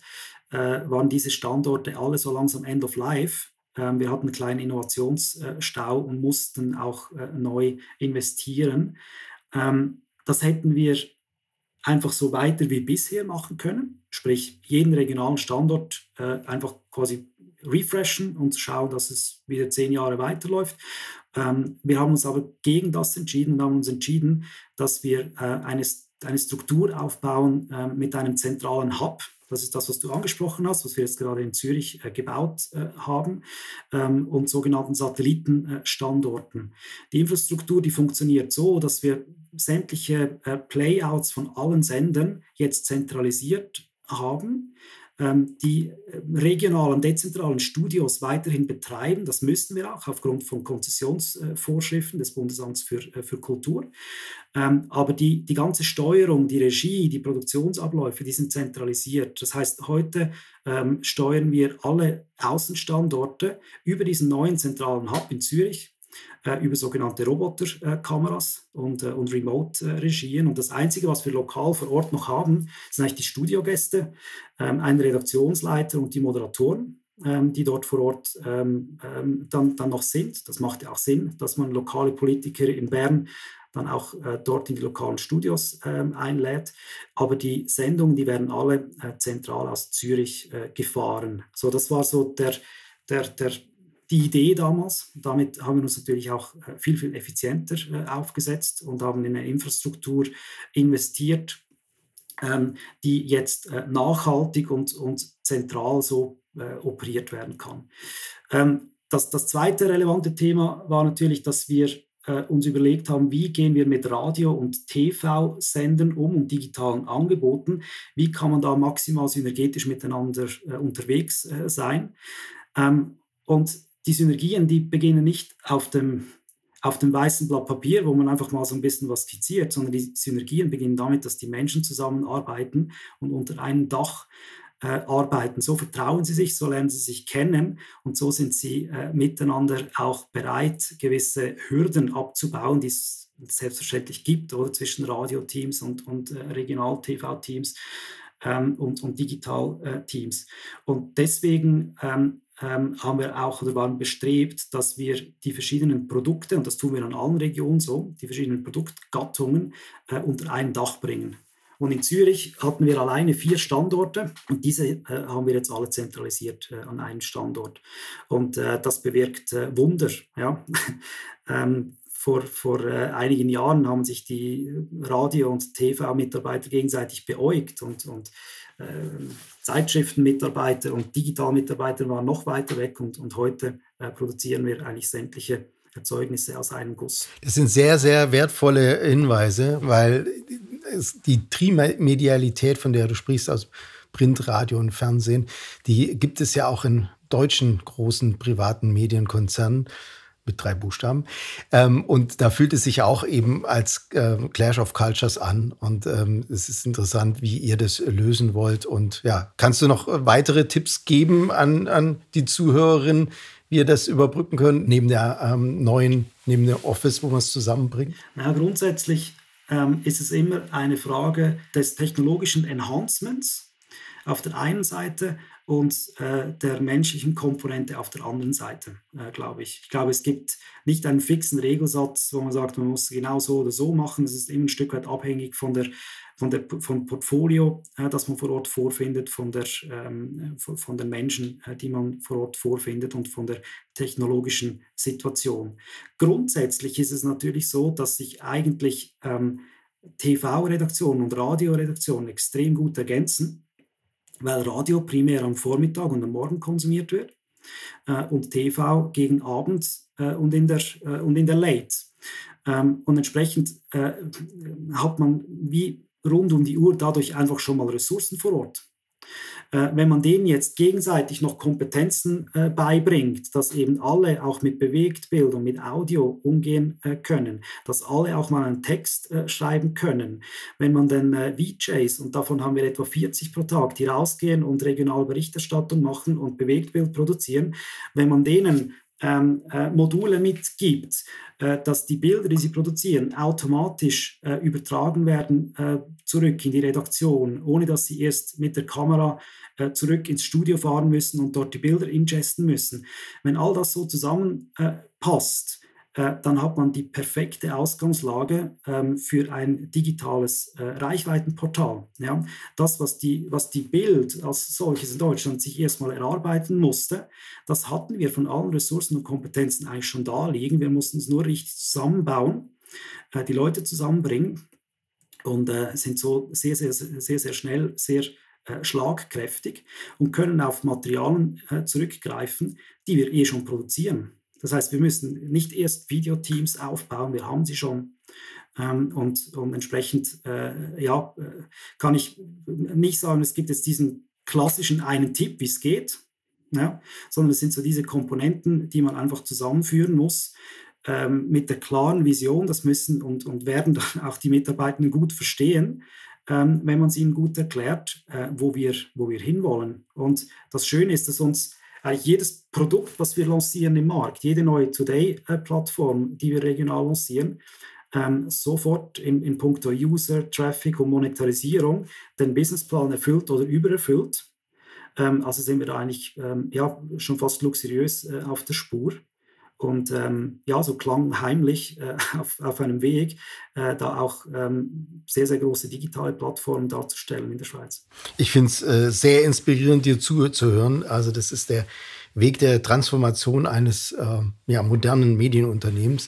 äh, waren diese Standorte alle so langsam end of life. Ähm, wir hatten einen kleinen Innovationsstau und mussten auch äh, neu investieren. Ähm, das hätten wir einfach so weiter wie bisher machen können, sprich jeden regionalen Standort äh, einfach quasi refreshen und schauen, dass es wieder zehn Jahre weiterläuft. Ähm, wir haben uns aber gegen das entschieden und haben uns entschieden, dass wir äh, eine, eine Struktur aufbauen äh, mit einem zentralen Hub. Das ist das, was du angesprochen hast, was wir jetzt gerade in Zürich äh, gebaut äh, haben, ähm, und sogenannten Satellitenstandorten. Äh, die Infrastruktur, die funktioniert so, dass wir sämtliche äh, Playouts von allen Sendern jetzt zentralisiert haben, ähm, die regionalen, dezentralen Studios weiterhin betreiben. Das müssen wir auch aufgrund von Konzessionsvorschriften äh, des Bundesamts für, äh, für Kultur. Ähm, aber die, die ganze Steuerung, die Regie, die Produktionsabläufe, die sind zentralisiert. Das heißt, heute ähm, steuern wir alle Außenstandorte über diesen neuen zentralen Hub in Zürich, über sogenannte Roboterkameras äh, und, äh, und Remote-Regien. Und das Einzige, was wir lokal vor Ort noch haben, sind eigentlich die Studiogäste, ähm, ein Redaktionsleiter und die Moderatoren, ähm, die dort vor Ort ähm, ähm, dann, dann noch sind. Das macht ja auch Sinn, dass man lokale Politiker in Bern dann auch äh, dort in die lokalen Studios ähm, einlädt. Aber die Sendungen, die werden alle äh, zentral aus Zürich äh, gefahren. So, das war so der, der, der die Idee damals. Damit haben wir uns natürlich auch viel, viel effizienter äh, aufgesetzt und haben in eine Infrastruktur investiert, ähm, die jetzt äh, nachhaltig und, und zentral so äh, operiert werden kann. Ähm, das, das zweite relevante Thema war natürlich, dass wir äh, uns überlegt haben, wie gehen wir mit Radio- und T V-Sendern um und digitalen Angeboten. Wie kann man da maximal synergetisch miteinander äh, unterwegs äh, sein? Ähm, und die Synergien, die beginnen nicht auf dem, auf dem weißen Blatt Papier, wo man einfach mal so ein bisschen was skizziert, sondern die Synergien beginnen damit, dass die Menschen zusammenarbeiten und unter einem Dach äh, arbeiten. So vertrauen sie sich, so lernen sie sich kennen und so sind sie äh, miteinander auch bereit, gewisse Hürden abzubauen, die es selbstverständlich gibt, oder zwischen Radioteams und, und äh, Regional-T V-Teams ähm, und, und Digital-Teams. Und deswegen ähm, Ähm, haben wir auch oder waren bestrebt, dass wir die verschiedenen Produkte, und das tun wir an allen Regionen so, die verschiedenen Produktgattungen äh, unter ein Dach bringen. Und in Zürich hatten wir alleine vier Standorte und diese äh, haben wir jetzt alle zentralisiert äh, an einem Standort. Und äh, das bewirkt äh, Wunder. Ja? ähm, Vor, vor äh, einigen Jahren haben sich die Radio- und T V-Mitarbeiter gegenseitig beäugt und, und äh, Zeitschriftenmitarbeiter und Digitalmitarbeiter waren noch weiter weg und, und heute äh, produzieren wir eigentlich sämtliche Erzeugnisse aus einem Guss. Das sind sehr, sehr wertvolle Hinweise, weil die Trimedialität, von der du sprichst, aus Print, Radio und Fernsehen, die gibt es ja auch in deutschen großen privaten Medienkonzernen mit drei Buchstaben. Ähm, und da fühlt es sich auch eben als äh, Clash of Cultures an. Und ähm, es ist interessant, wie ihr das lösen wollt. Und ja, kannst du noch weitere Tipps geben an, an die Zuhörerinnen, wie ihr das überbrücken könnt, neben der ähm, neuen, neben der Office, wo man es zusammenbringt? Na, grundsätzlich ähm, ist es immer eine Frage des technologischen Enhancements auf der einen Seite und äh, der menschlichen Komponente auf der anderen Seite, äh, glaube ich. Ich glaube, es gibt nicht einen fixen Regelsatz, wo man sagt, man muss genau so oder so machen. Das ist immer ein Stück weit abhängig von der, von der, vom Portfolio, äh, das man vor Ort vorfindet, von, der, ähm, von, von den Menschen, äh, die man vor Ort vorfindet und von der technologischen Situation. Grundsätzlich ist es natürlich so, dass sich eigentlich ähm, T V-Redaktion und Radioredaktion extrem gut ergänzen, weil Radio primär am Vormittag und am Morgen konsumiert wird äh, und T V gegen Abend äh, und, in der, äh, und in der Late. Ähm, und entsprechend äh, hat man wie rund um die Uhr dadurch einfach schon mal Ressourcen vor Ort. Äh, wenn man denen jetzt gegenseitig noch Kompetenzen äh, beibringt, dass eben alle auch mit Bewegtbildung, mit Audio umgehen äh, können, dass alle auch mal einen Text äh, schreiben können, wenn man dann äh, V Js, und davon haben wir etwa vierzig pro Tag, die rausgehen und regionale Berichterstattung machen und Bewegtbild produzieren, wenn man denen Ähm, äh, Module mitgibt, äh, dass die Bilder, die sie produzieren, automatisch äh, übertragen werden äh, zurück in die Redaktion, ohne dass sie erst mit der Kamera äh, zurück ins Studio fahren müssen und dort die Bilder ingesten müssen. Wenn all das so zusammenpasst, äh, äh, dann hat man die perfekte Ausgangslage äh, für ein digitales äh, Reichweitenportal. Ja? Das, was die, was die Bild als solches in Deutschland sich erstmal erarbeiten musste, das hatten wir von allen Ressourcen und Kompetenzen eigentlich schon da liegen. Wir mussten es nur richtig zusammenbauen, äh, die Leute zusammenbringen und äh, sind so sehr, sehr, sehr, sehr schnell, sehr äh, schlagkräftig und können auf Materialien äh, zurückgreifen, die wir eh schon produzieren. Das heißt, wir müssen nicht erst Videoteams aufbauen, wir haben sie schon. Ähm, und, und entsprechend äh, ja, kann ich nicht sagen, es gibt jetzt diesen klassischen einen Tipp, wie es geht. Ja, sondern es sind so diese Komponenten, die man einfach zusammenführen muss ähm, mit der klaren Vision. Das müssen und, und werden dann auch die Mitarbeitenden gut verstehen, ähm, wenn man es ihnen gut erklärt, äh, wo wir, wo wir hinwollen. Und das Schöne ist, dass uns eigentlich jedes Produkt, was wir lancieren im Markt, jede neue Today-Plattform, die wir regional lancieren, ähm, sofort in, in puncto User, Traffic und Monetarisierung den Businessplan erfüllt oder übererfüllt. Also sind wir da eigentlich ähm, ja, schon fast luxuriös äh, auf der Spur. Und ähm, ja, so klang heimlich äh, auf, auf einem Weg, äh, da auch ähm, sehr, sehr große digitale Plattformen darzustellen in der Schweiz. Ich finde es äh, sehr inspirierend, dir zuzuhören. Also das ist der Weg der Transformation eines äh, ja, modernen Medienunternehmens,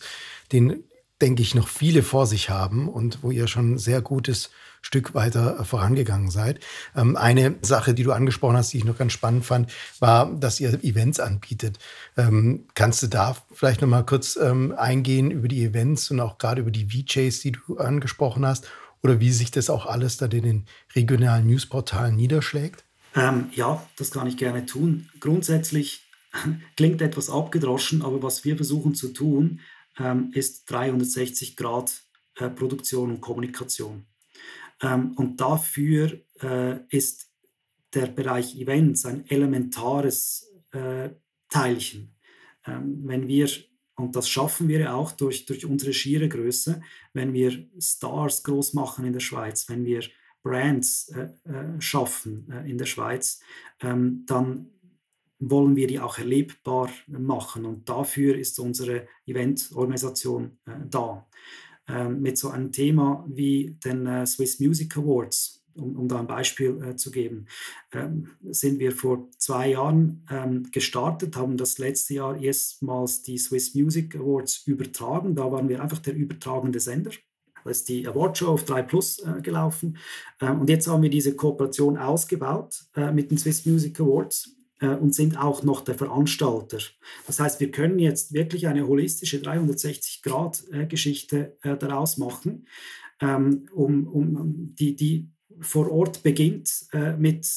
den, denke ich, noch viele vor sich haben und wo ihr schon sehr gutes Stück weiter vorangegangen seid. Eine Sache, die du angesprochen hast, die ich noch ganz spannend fand, war, dass ihr Events anbietet. Kannst du da vielleicht noch mal kurz eingehen über die Events und auch gerade über die V Js, die du angesprochen hast, oder wie sich das auch alles dann in den regionalen Newsportalen niederschlägt? Ähm, ja, das kann ich gerne tun. Grundsätzlich klingt etwas abgedroschen, aber was wir versuchen zu tun, ähm, ist dreihundertsechzig Grad äh, Produktion und Kommunikation. Ähm, und dafür äh, ist der Bereich Events ein elementares äh, Teilchen. Ähm, wenn wir, und das schaffen wir auch durch, durch unsere schiere Größe, wenn wir Stars groß machen in der Schweiz, wenn wir Brands äh, äh, schaffen äh, in der Schweiz, ähm, dann wollen wir die auch erlebbar machen. Und dafür ist unsere Eventorganisation äh, da. Mit so einem Thema wie den äh, Swiss Music Awards, um, um da ein Beispiel äh, zu geben, ähm, sind wir vor zwei Jahren ähm, gestartet, haben das letzte Jahr erstmals die Swiss Music Awards übertragen. Da waren wir einfach der übertragende Sender. Da ist die Awardshow auf drei Plus äh, gelaufen. Ähm, und jetzt haben wir diese Kooperation ausgebaut äh, mit den Swiss Music Awards äh, und sind auch noch der Veranstalter. Das heißt, wir können jetzt wirklich eine holistische dreihundertsechzig Grad Geschichte daraus machen ähm, um, um die, die vor Ort beginnt äh, mit,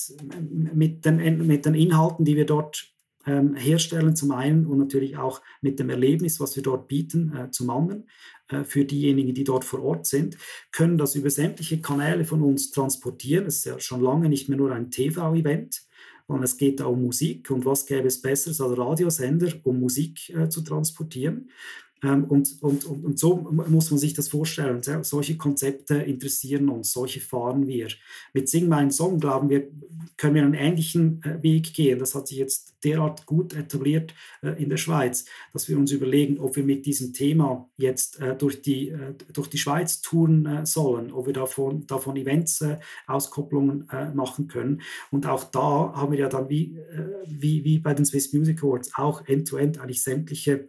mit, dem, mit den Inhalten, die wir dort ähm, herstellen zum einen und natürlich auch mit dem Erlebnis, was wir dort bieten äh, zum anderen. Äh, für diejenigen, die dort vor Ort sind, können das über sämtliche Kanäle von uns transportieren. Es ist ja schon lange nicht mehr nur ein T V-Event, sondern es geht auch um Musik. Und was gäbe es Besseres als Radiosender, um Musik äh, zu transportieren? Und, und, und so muss man sich das vorstellen. Solche Konzepte interessieren uns, solche fahren wir. Mit Sing My Song, glauben wir, können wir einen ähnlichen Weg gehen. Das hat sich jetzt derart gut etabliert in der Schweiz, dass wir uns überlegen, ob wir mit diesem Thema jetzt durch die, durch die Schweiz touren sollen, ob wir davon, davon Events, Auskopplungen machen können. Und auch da haben wir ja dann, wie, wie, wie bei den Swiss Music Awards, auch end-to-end eigentlich sämtliche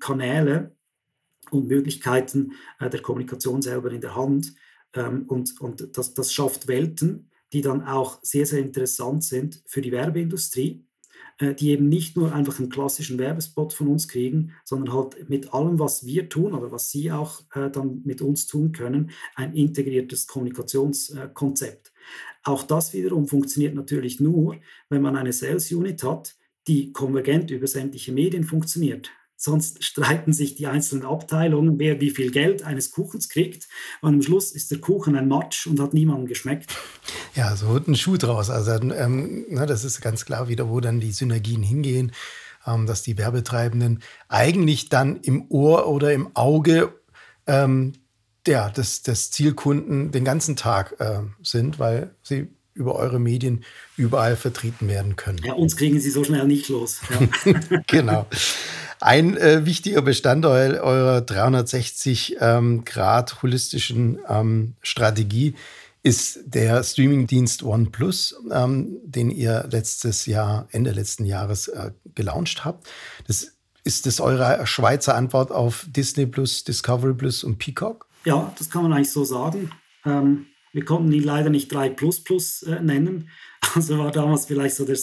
Kanäle und Möglichkeiten der Kommunikation selber in der Hand. Und, und das, das schafft Welten, die dann auch sehr, sehr interessant sind für die Werbeindustrie, die eben nicht nur einfach einen klassischen Werbespot von uns kriegen, sondern halt mit allem, was wir tun oder was sie auch dann mit uns tun können, ein integriertes Kommunikationskonzept. Auch das wiederum funktioniert natürlich nur, wenn man eine Sales Unit hat, die konvergent über sämtliche Medien funktioniert. Sonst streiten sich die einzelnen Abteilungen, wer wie viel Geld eines Kuchens kriegt. Und am Schluss ist der Kuchen ein Matsch und hat niemandem geschmeckt. Ja, so wird ein Schuh draus. Also ähm, na, das ist ganz klar wieder, wo dann die Synergien hingehen, ähm, dass die Werbetreibenden eigentlich dann im Ohr oder im Auge ähm, ja, des, des Zielkunden den ganzen Tag äh, sind, weil sie über eure Medien überall vertreten werden können. Ja, uns kriegen sie so schnell nicht los. Ja. Genau. Ein äh, wichtiger Bestandteil eurer dreihundertsechzig ähm, Grad holistischen ähm, Strategie ist der Streamingdienst OnePlus, ähm, den ihr letztes Jahr, Ende letzten Jahres äh, gelauncht habt. Das, ist das eure Schweizer Antwort auf Disney Plus, Discovery Plus und Peacock? Ja, das kann man eigentlich so sagen. Ähm Wir konnten ihn leider nicht drei Plus Plus äh, nennen. Also war damals vielleicht so der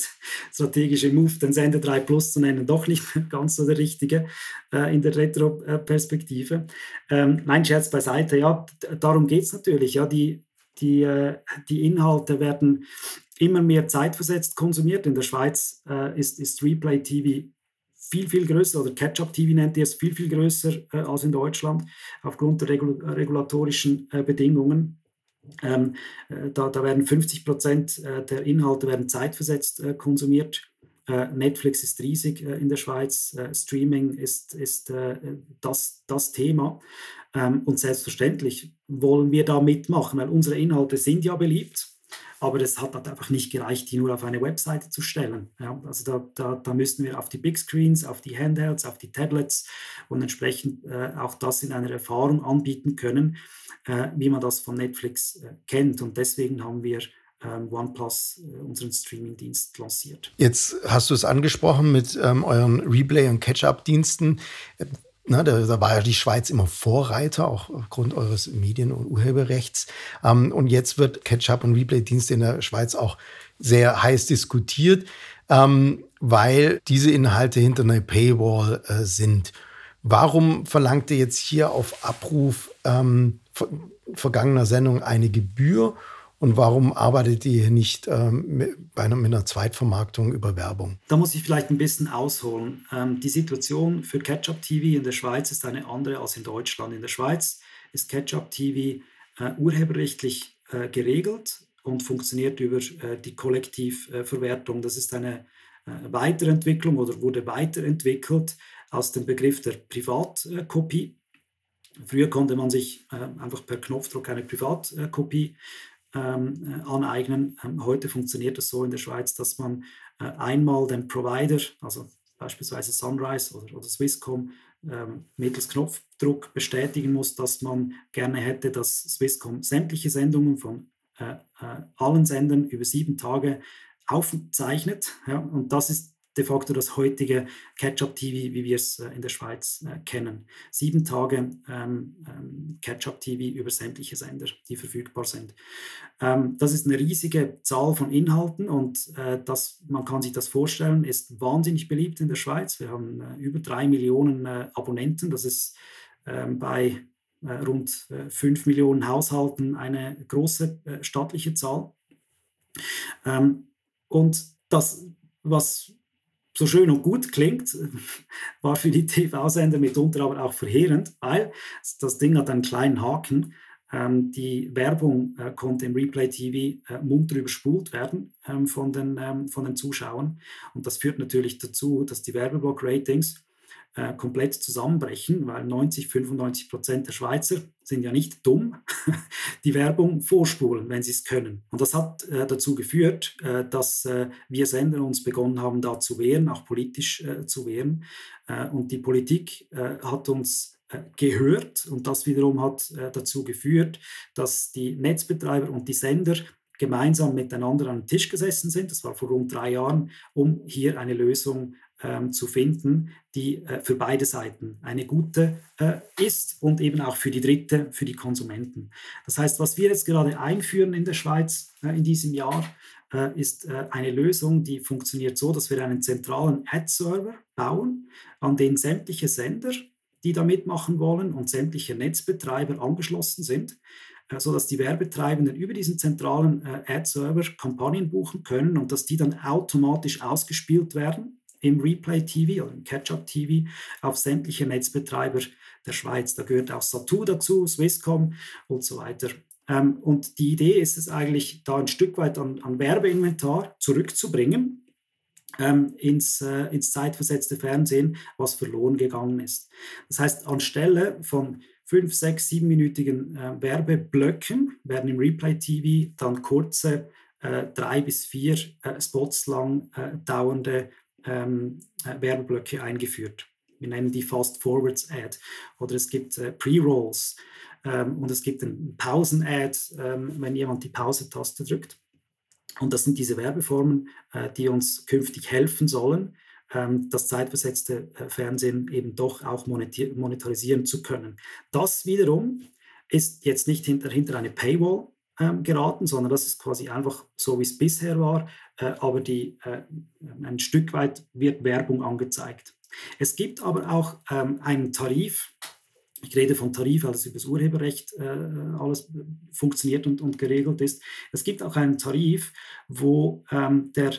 strategische Move, den Sender drei Plus zu nennen, doch nicht ganz so der richtige äh, in der Retro-Perspektive. Ähm, nein, Scherz beiseite. Ja, darum geht es natürlich. Ja, die, die, äh, die Inhalte werden immer mehr zeitversetzt konsumiert. In der Schweiz äh, ist, ist Replay-T V viel, viel größer, oder Catch-up-T V nennt ihr es, viel, viel größer äh, als in Deutschland aufgrund der regul- regulatorischen äh, Bedingungen. Ähm, da, da werden fünfzig Prozent der Inhalte werden zeitversetzt äh, konsumiert. Äh, Netflix ist riesig äh, in der Schweiz. Äh, Streaming ist, ist äh, das, das Thema. Ähm, und selbstverständlich wollen wir da mitmachen, weil unsere Inhalte sind ja beliebt. Aber das hat halt einfach nicht gereicht, die nur auf eine Webseite zu stellen. Ja, also da, da, da müssen wir auf die Big Screens, auf die Handhelds, auf die Tablets und entsprechend äh, auch das in einer Erfahrung anbieten können, äh, wie man das von Netflix äh, kennt. Und deswegen haben wir ähm, OnePlus, äh, unseren Streaming-Dienst, lanciert. Jetzt hast du es angesprochen mit ähm, euren Replay- und Catch-up-Diensten. Äh, Na, da, da war ja die Schweiz immer Vorreiter, auch aufgrund eures Medien- und Urheberrechts. Ähm, und jetzt wird Catch-up und Replay-Dienste in der Schweiz auch sehr heiß diskutiert, ähm, weil diese Inhalte hinter einer Paywall äh, sind. Warum verlangt ihr jetzt hier auf Abruf ähm, ver- vergangener Sendung eine Gebühr? Und warum arbeitet ihr hier nicht ähm, mit, bei einer, mit einer Zweitvermarktung über Werbung? Da muss ich vielleicht ein bisschen ausholen. Ähm, die Situation für Catch-up-T V in der Schweiz ist eine andere als in Deutschland. In der Schweiz ist Catch-up-T V äh, urheberrechtlich äh, geregelt und funktioniert über äh, die Kollektivverwertung. Das ist eine äh, Weiterentwicklung oder wurde weiterentwickelt aus dem Begriff der Privatkopie. Früher konnte man sich äh, einfach per Knopfdruck eine Privatkopie Ähm, aneignen. Ähm, heute funktioniert es so in der Schweiz, dass man äh, einmal den Provider, also beispielsweise Sunrise oder, oder Swisscom, ähm, mittels Knopfdruck bestätigen muss, dass man gerne hätte, dass Swisscom sämtliche Sendungen von äh, äh, allen Sendern über sieben Tage aufzeichnet. Ja, und das ist de facto das heutige Catch-up-T V, wie wir es äh, in der Schweiz äh, kennen. Sieben Tage ähm, ähm, Catch-up-T V über sämtliche Sender, die verfügbar sind. Ähm, das ist eine riesige Zahl von Inhalten und äh, das, man kann sich das vorstellen, ist wahnsinnig beliebt in der Schweiz. Wir haben äh, über drei Millionen äh, Abonnenten. Das ist äh, bei äh, rund äh, fünf Millionen Haushalten eine große äh, staatliche Zahl. Ähm, und das, was so schön und gut klingt, war für die T V-Sender mitunter aber auch verheerend, weil das Ding hat einen kleinen Haken. Ähm, die Werbung äh, konnte im Replay-T V äh, munter überspult werden ähm, von den, ähm, von den Zuschauern. Und das führt natürlich dazu, dass die Werbeblock-Ratings äh, komplett zusammenbrechen, weil neunzig, fünfundneunzig Prozent der Schweizer sind ja nicht dumm, die Werbung vorspulen, wenn sie es können. Und das hat äh, dazu geführt, äh, dass äh, wir Sender uns begonnen haben, da zu wehren, auch politisch äh, zu wehren. Äh, und die Politik äh, hat uns gehört und das wiederum hat äh, dazu geführt, dass die Netzbetreiber und die Sender gemeinsam miteinander an den Tisch gesessen sind, das war vor rund drei Jahren, um hier eine Lösung ähm, zu finden, die äh, für beide Seiten eine gute äh, ist und eben auch für die Dritte, für die Konsumenten. Das heißt, was wir jetzt gerade einführen in der Schweiz äh, in diesem Jahr, äh, ist äh, eine Lösung, die funktioniert so, dass wir einen zentralen Ad-Server bauen, an den sämtliche Sender, die da mitmachen wollen, und sämtliche Netzbetreiber angeschlossen sind, sodass die Werbetreibenden über diesen zentralen Ad-Server Kampagnen buchen können und dass die dann automatisch ausgespielt werden im Replay-T V oder im Catch-Up-T V auf sämtliche Netzbetreiber der Schweiz. Da gehört auch Satu dazu, Swisscom und so weiter. Und die Idee ist es eigentlich, da ein Stück weit an, an Werbeinventar zurückzubringen, Ins, äh, ins zeitversetzte Fernsehen, was verloren gegangen ist. Das heißt, anstelle von fünf-, sechs-, siebenminütigen äh, Werbeblöcken werden im Replay-T V dann kurze, äh, drei bis vier äh, Spots lang äh, dauernde ähm, äh, Werbeblöcke eingeführt. Wir nennen die Fast-Forwards-Ad oder es gibt äh, Pre-Rolls ähm, und es gibt eine Pausen-Ad, ähm, wenn jemand die Pause-Taste drückt. Und das sind diese Werbeformen, die uns künftig helfen sollen, das zeitversetzte Fernsehen eben doch auch monetarisieren zu können. Das wiederum ist jetzt nicht hinter, hinter eine Paywall geraten, sondern das ist quasi einfach so, wie es bisher war, aber die, ein Stück weit wird Werbung angezeigt. Es gibt aber auch einen Tarif. Ich rede von Tarif, weil das über das Urheberrecht äh, alles funktioniert und, und geregelt ist. Es gibt auch einen Tarif, wo ähm, der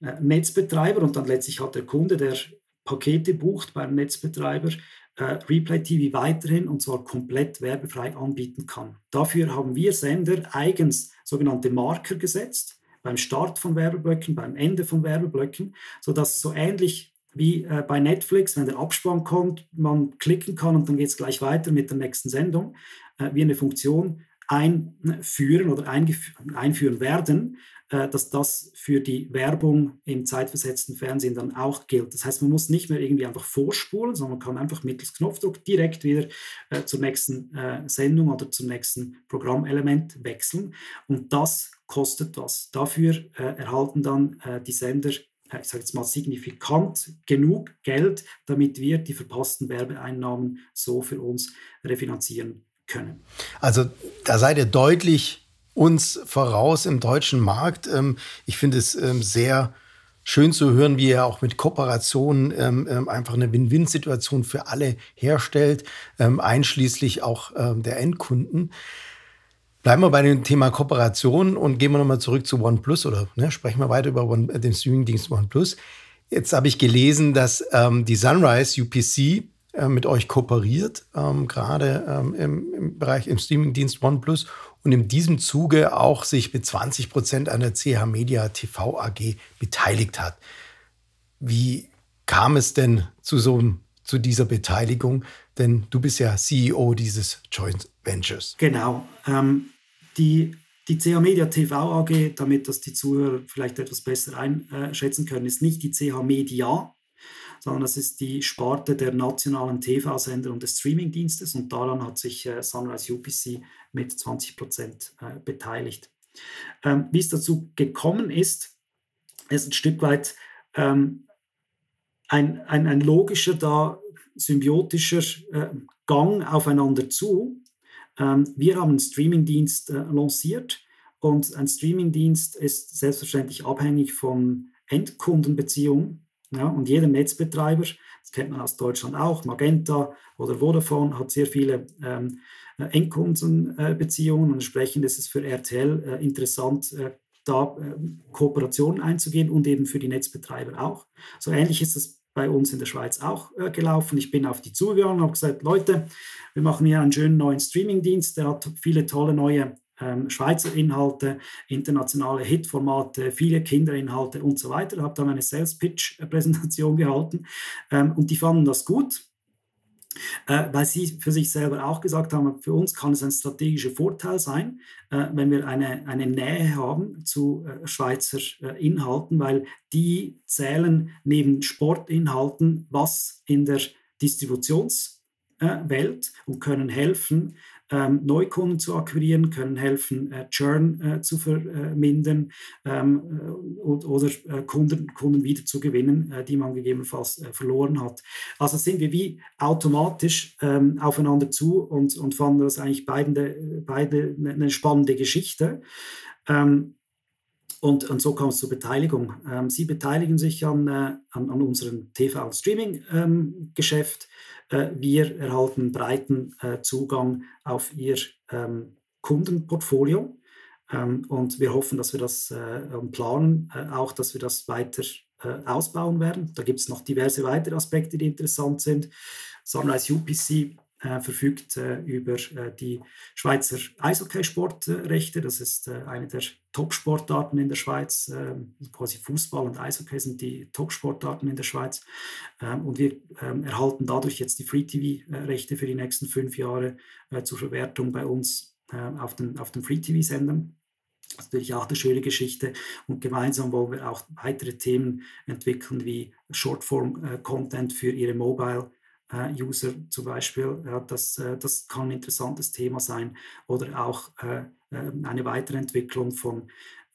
äh, Netzbetreiber und dann letztlich hat der Kunde, der Pakete bucht beim Netzbetreiber, äh, Replay-T V weiterhin und zwar komplett werbefrei anbieten kann. Dafür haben wir Sender eigens sogenannte Marker gesetzt, beim Start von Werbeblöcken, beim Ende von Werbeblöcken, sodass so ähnlich wie äh, bei Netflix, wenn der Abspann kommt, man klicken kann und dann geht es gleich weiter mit der nächsten Sendung, äh, wir eine Funktion einführen oder eingef- einführen werden, äh, dass das für die Werbung im zeitversetzten Fernsehen dann auch gilt. Das heißt, man muss nicht mehr irgendwie einfach vorspulen, sondern man kann einfach mittels Knopfdruck direkt wieder äh, zur nächsten äh, Sendung oder zum nächsten Programmelement wechseln und das kostet was. Dafür äh, erhalten dann äh, die Sender, ich sage jetzt mal, signifikant genug Geld, damit wir die verpassten Werbeeinnahmen so für uns refinanzieren können. Also da seid ihr deutlich uns voraus im deutschen Markt. Ich finde es sehr schön zu hören, wie ihr auch mit Kooperationen einfach eine Win-Win-Situation für alle herstellt, einschließlich auch der Endkunden. Bleiben wir bei dem Thema Kooperation und gehen wir nochmal zurück zu OnePlus oder ne, sprechen wir weiter über One, den Streaming-Dienst OnePlus. Jetzt habe ich gelesen, dass ähm, die Sunrise U P C äh, mit euch kooperiert, ähm, gerade ähm, im, im Bereich im Streaming-Dienst OnePlus und in diesem Zuge auch sich mit zwanzig Prozent an der C H-Media T V A G beteiligt hat. Wie kam es denn zu, so, zu dieser Beteiligung? Denn du bist ja C E O dieses Joint Ventures. Genau. Ähm, die, die C H-Media T V A G, damit das die Zuhörer vielleicht etwas besser einschätzen können, ist nicht die C H-Media, sondern das ist die Sparte der nationalen T V-Sender und des Streamingdienstes. Und daran hat sich äh, Sunrise U P C mit zwanzig Prozent äh, beteiligt. Ähm, wie es dazu gekommen ist, ist ein Stück weit ähm, ein, ein, ein logischer da, symbiotischer äh, Gang aufeinander zu. Ähm, wir haben einen Streamingdienst äh, lanciert und ein Streamingdienst ist selbstverständlich abhängig von Endkundenbeziehungen. Ja, und jeder Netzbetreiber, das kennt man aus Deutschland auch, Magenta oder Vodafone, hat sehr viele ähm, Endkundenbeziehungen. Und entsprechend ist es für R T L interessant, da Kooperationen einzugehen und eben für die Netzbetreiber auch. So ähnlich ist es bei uns in der Schweiz auch äh, gelaufen. Ich bin auf die zugegangen und habe gesagt, Leute, wir machen hier einen schönen neuen Streamingdienst, der hat viele tolle neue ähm, Schweizer Inhalte, internationale Hitformate, viele Kinderinhalte und so weiter. Ich habe da meine Sales-Pitch-Präsentation gehalten ähm, und die fanden das gut, äh, weil sie für sich selber auch gesagt haben, für uns kann es ein strategischer Vorteil sein, äh, wenn wir eine, eine Nähe haben zu äh, Schweizer äh, Inhalten, weil die zählen neben Sportinhalten was in der Distributionswelt äh, und können helfen, ähm, Neukunden zu akquirieren, können helfen, äh, Churn äh, zu vermindern ähm, und, oder äh, Kunden, Kunden wieder zu gewinnen, äh, die man gegebenenfalls äh, verloren hat. Also sind wir wie automatisch ähm, aufeinander zu und, und fanden das eigentlich beide, beide eine spannende Geschichte. Ähm, Und, und so kam es zur Beteiligung. Ähm, Sie beteiligen sich an, äh, an, an unserem T V- und Streaming-Geschäft. Ähm, äh, wir erhalten breiten äh, Zugang auf Ihr ähm, Kundenportfolio. Ähm, und wir hoffen, dass wir das äh, planen, äh, auch dass wir das weiter äh, ausbauen werden. Da gibt es noch diverse weitere Aspekte, die interessant sind. Sunrise U P C Äh, verfügt äh, über äh, die Schweizer Eishockeysportrechte. Äh, das ist äh, eine der Top-Sportarten in der Schweiz. Äh, quasi Fußball und Eishockey sind die Top-Sportarten in der Schweiz. Äh, und wir äh, erhalten dadurch jetzt die Free-T V-Rechte für die nächsten fünf Jahre äh, zur Verwertung bei uns äh, auf den, auf den Free-T V-Sendern. Das ist natürlich auch eine schöne Geschichte. Und gemeinsam wollen wir auch weitere Themen entwickeln, wie Shortform-Content für Ihre Mobile User zum Beispiel, ja, das, das kann ein interessantes Thema sein. Oder auch äh, eine Weiterentwicklung von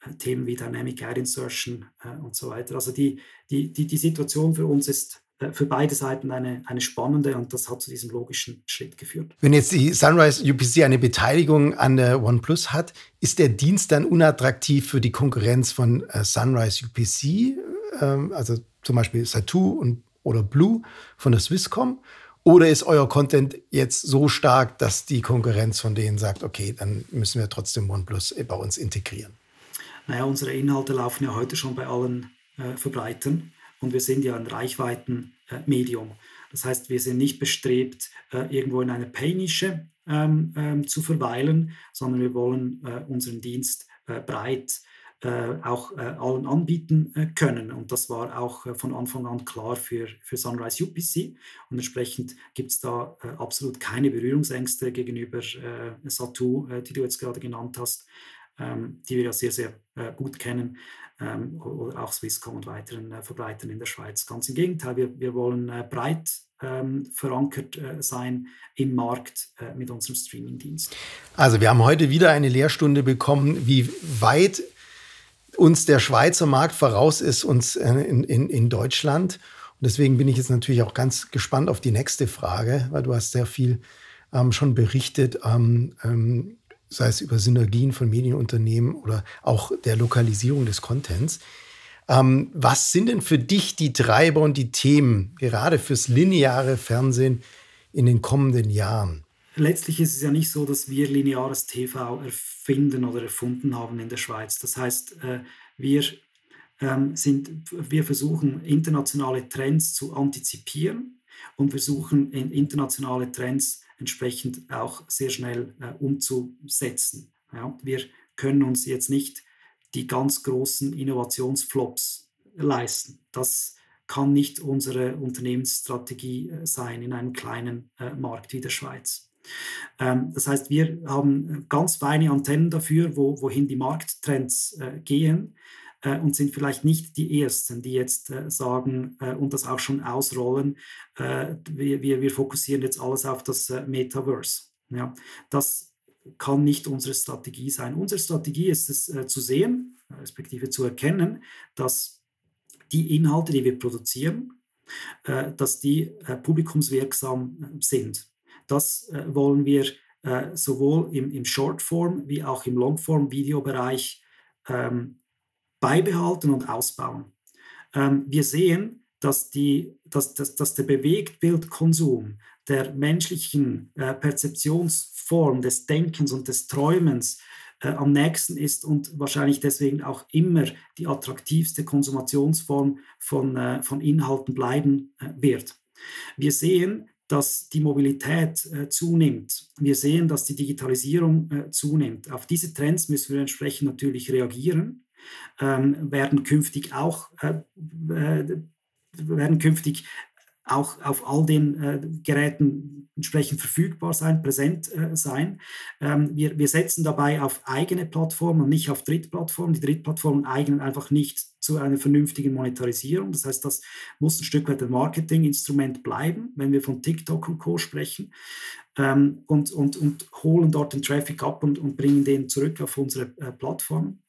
äh, Themen wie Dynamic Ad Insertion äh, und so weiter. Also die, die, die, die Situation für uns ist äh, für beide Seiten eine, eine spannende und das hat zu diesem logischen Schritt geführt. Wenn jetzt die Sunrise U P C eine Beteiligung an äh, OnePlus hat, ist der Dienst dann unattraktiv für die Konkurrenz von äh, Sunrise U P C, ähm, also zum Beispiel Satu und oder Blue von der Swisscom? Oder ist euer Content jetzt so stark, dass die Konkurrenz von denen sagt, okay, dann müssen wir trotzdem OnePlus bei uns integrieren? Naja, unsere Inhalte laufen ja heute schon bei allen äh, Verbreitern und wir sind ja ein Reichweitenmedium. Äh, das heißt, wir sind nicht bestrebt, äh, irgendwo in einer Pay-Nische ähm, ähm, zu verweilen, sondern wir wollen äh, unseren Dienst äh, breit Äh, auch äh, allen anbieten äh, können. Und das war auch äh, von Anfang an klar für, für Sunrise U P C. Und entsprechend gibt es da äh, absolut keine Berührungsängste gegenüber äh, Satu, äh, die du jetzt gerade genannt hast, ähm, die wir ja sehr, sehr äh, gut kennen, ähm, oder auch Swisscom und weiteren äh, Verbreitern in der Schweiz. Ganz im Gegenteil, wir, wir wollen äh, breit Ähm, verankert äh, sein im Markt äh, mit unserem Streamingdienst. Also wir haben heute wieder eine Lehrstunde bekommen, wie weit uns der Schweizer Markt voraus ist uns äh, in, in, in Deutschland. Und deswegen bin ich jetzt natürlich auch ganz gespannt auf die nächste Frage, weil du hast sehr viel ähm, schon berichtet, ähm, ähm, sei es über Synergien von Medienunternehmen oder auch der Lokalisierung des Contents. Ähm, was sind denn für dich die Treiber und die Themen, gerade fürs lineare Fernsehen in den kommenden Jahren? Letztlich ist es ja nicht so, dass wir lineares T V erfinden oder erfunden haben in der Schweiz. Das heißt, äh, wir, ähm, sind, wir versuchen, internationale Trends zu antizipieren und versuchen, in internationale Trends entsprechend auch sehr schnell äh, umzusetzen. Ja, wir können uns jetzt nicht die ganz großen Innovationsflops leisten. Das kann nicht unsere Unternehmensstrategie sein in einem kleinen äh, Markt wie der Schweiz. Ähm, das heißt, wir haben ganz feine Antennen dafür, wo, wohin die Markttrends äh, gehen äh, und sind vielleicht nicht die Ersten, die jetzt äh, sagen äh, und das auch schon ausrollen, äh, wir, wir, wir fokussieren jetzt alles auf das äh, Metaverse. Ja, das kann nicht unsere Strategie sein. Unsere Strategie ist es äh, zu sehen, respektive zu erkennen, dass die Inhalte, die wir produzieren, äh, dass die äh, publikumswirksam sind. Das äh, wollen wir äh, sowohl im, im Shortform- wie auch im Longform-Videobereich ähm, beibehalten und ausbauen. Ähm, wir sehen, dass, die, dass, dass, dass der Bewegtbildkonsum der menschlichen äh, Perzeptions- Form des Denkens und des Träumens äh, am nächsten ist und wahrscheinlich deswegen auch immer die attraktivste Konsumationsform von, äh, von Inhalten bleiben äh, wird. Wir sehen, dass die Mobilität äh, zunimmt. Wir sehen, dass die Digitalisierung äh, zunimmt. Auf diese Trends müssen wir entsprechend natürlich reagieren, ähm, werden künftig auch äh, äh, werden künftig auch auf all den äh, Geräten entsprechend verfügbar sein, präsent äh, sein. Ähm, wir, wir setzen dabei auf eigene Plattformen und nicht auf Drittplattformen. Die Drittplattformen eignen einfach nicht zu einer vernünftigen Monetarisierung. Das heißt, das muss ein Stück weit ein Marketinginstrument bleiben, wenn wir von TikTok und Co. sprechen, ähm, und, und, und holen dort den Traffic ab und, und bringen den zurück auf unsere äh, Plattformen.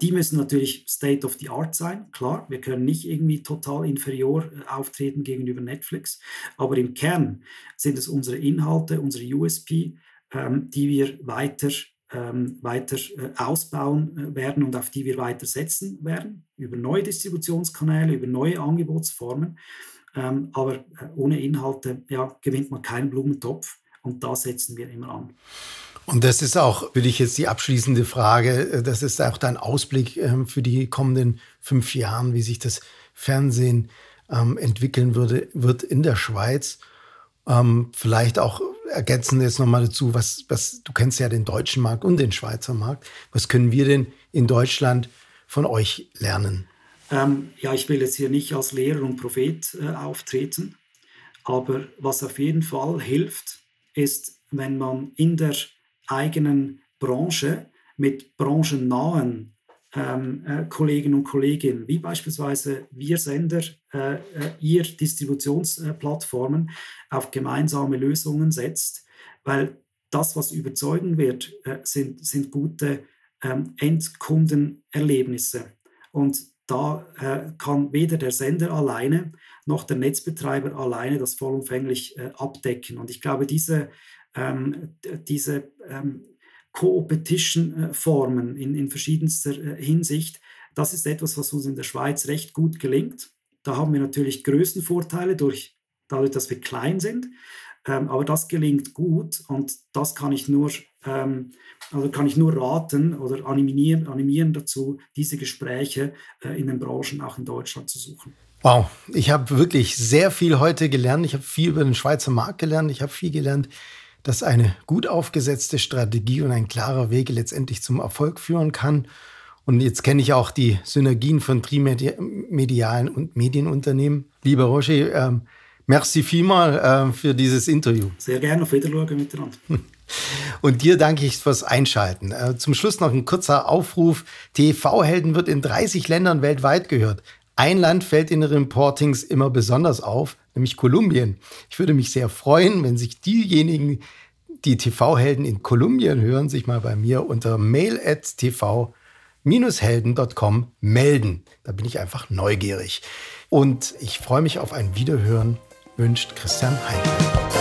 Die müssen natürlich State of the Art sein, klar, wir können nicht irgendwie total inferior auftreten gegenüber Netflix, aber im Kern sind es unsere Inhalte, unsere U S P, die wir weiter, weiter ausbauen werden und auf die wir weiter setzen werden, über neue Distributionskanäle, über neue Angebotsformen, aber ohne Inhalte, ja, gewinnt man keinen Blumentopf und da setzen wir immer an. Und das ist auch, würde ich jetzt die abschließende Frage, das ist auch dein Ausblick für die kommenden fünf Jahre, wie sich das Fernsehen entwickeln würde, wird in der Schweiz. Vielleicht auch ergänzen jetzt nochmal dazu, was, was, du kennst ja den deutschen Markt und den Schweizer Markt. Was können wir denn in Deutschland von euch lernen? Ähm, ja, ich will jetzt hier nicht als Lehrer und Prophet äh, auftreten, aber was auf jeden Fall hilft, ist, wenn man in der eigenen Branche mit branchennahen ähm, äh, Kollegen und Kolleginnen, wie beispielsweise wir Sender, äh, äh, ihr Distributionsplattformen, äh, auf gemeinsame Lösungen setzt, weil das, was überzeugen wird, äh, sind, sind gute ähm, Endkundenerlebnisse. Und da äh, kann weder der Sender alleine noch der Netzbetreiber alleine das vollumfänglich äh, abdecken. Und ich glaube, diese Ähm, diese ähm, Co-Opetition-Formen in, in verschiedenster äh, Hinsicht, das ist etwas, was uns in der Schweiz recht gut gelingt. Da haben wir natürlich Größenvorteile durch, dadurch, dass wir klein sind, ähm, aber das gelingt gut und das kann ich nur, ähm, also kann ich nur raten oder animieren, animieren dazu, diese Gespräche äh, in den Branchen auch in Deutschland zu suchen. Wow, ich habe wirklich sehr viel heute gelernt. Ich habe viel über den Schweizer Markt gelernt. Ich habe viel gelernt, dass eine gut aufgesetzte Strategie und ein klarer Weg letztendlich zum Erfolg führen kann. Und jetzt kenne ich auch die Synergien von trimedialen und Medienunternehmen. Lieber Roger, äh, merci vielmal äh, für dieses Interview. Sehr gerne, auf Wiedersehen miteinander. Und dir danke ich fürs Einschalten. Äh, zum Schluss noch ein kurzer Aufruf. T V-Helden wird in dreißig Ländern weltweit gehört. Ein Land fällt in den Reportings immer besonders auf, nämlich Kolumbien. Ich würde mich sehr freuen, wenn sich diejenigen, die T V-Helden in Kolumbien hören, sich mal bei mir unter mail at t v dash helden dot com melden. Da bin ich einfach neugierig. Und ich freue mich auf ein Wiederhören, wünscht Christian Heinkel.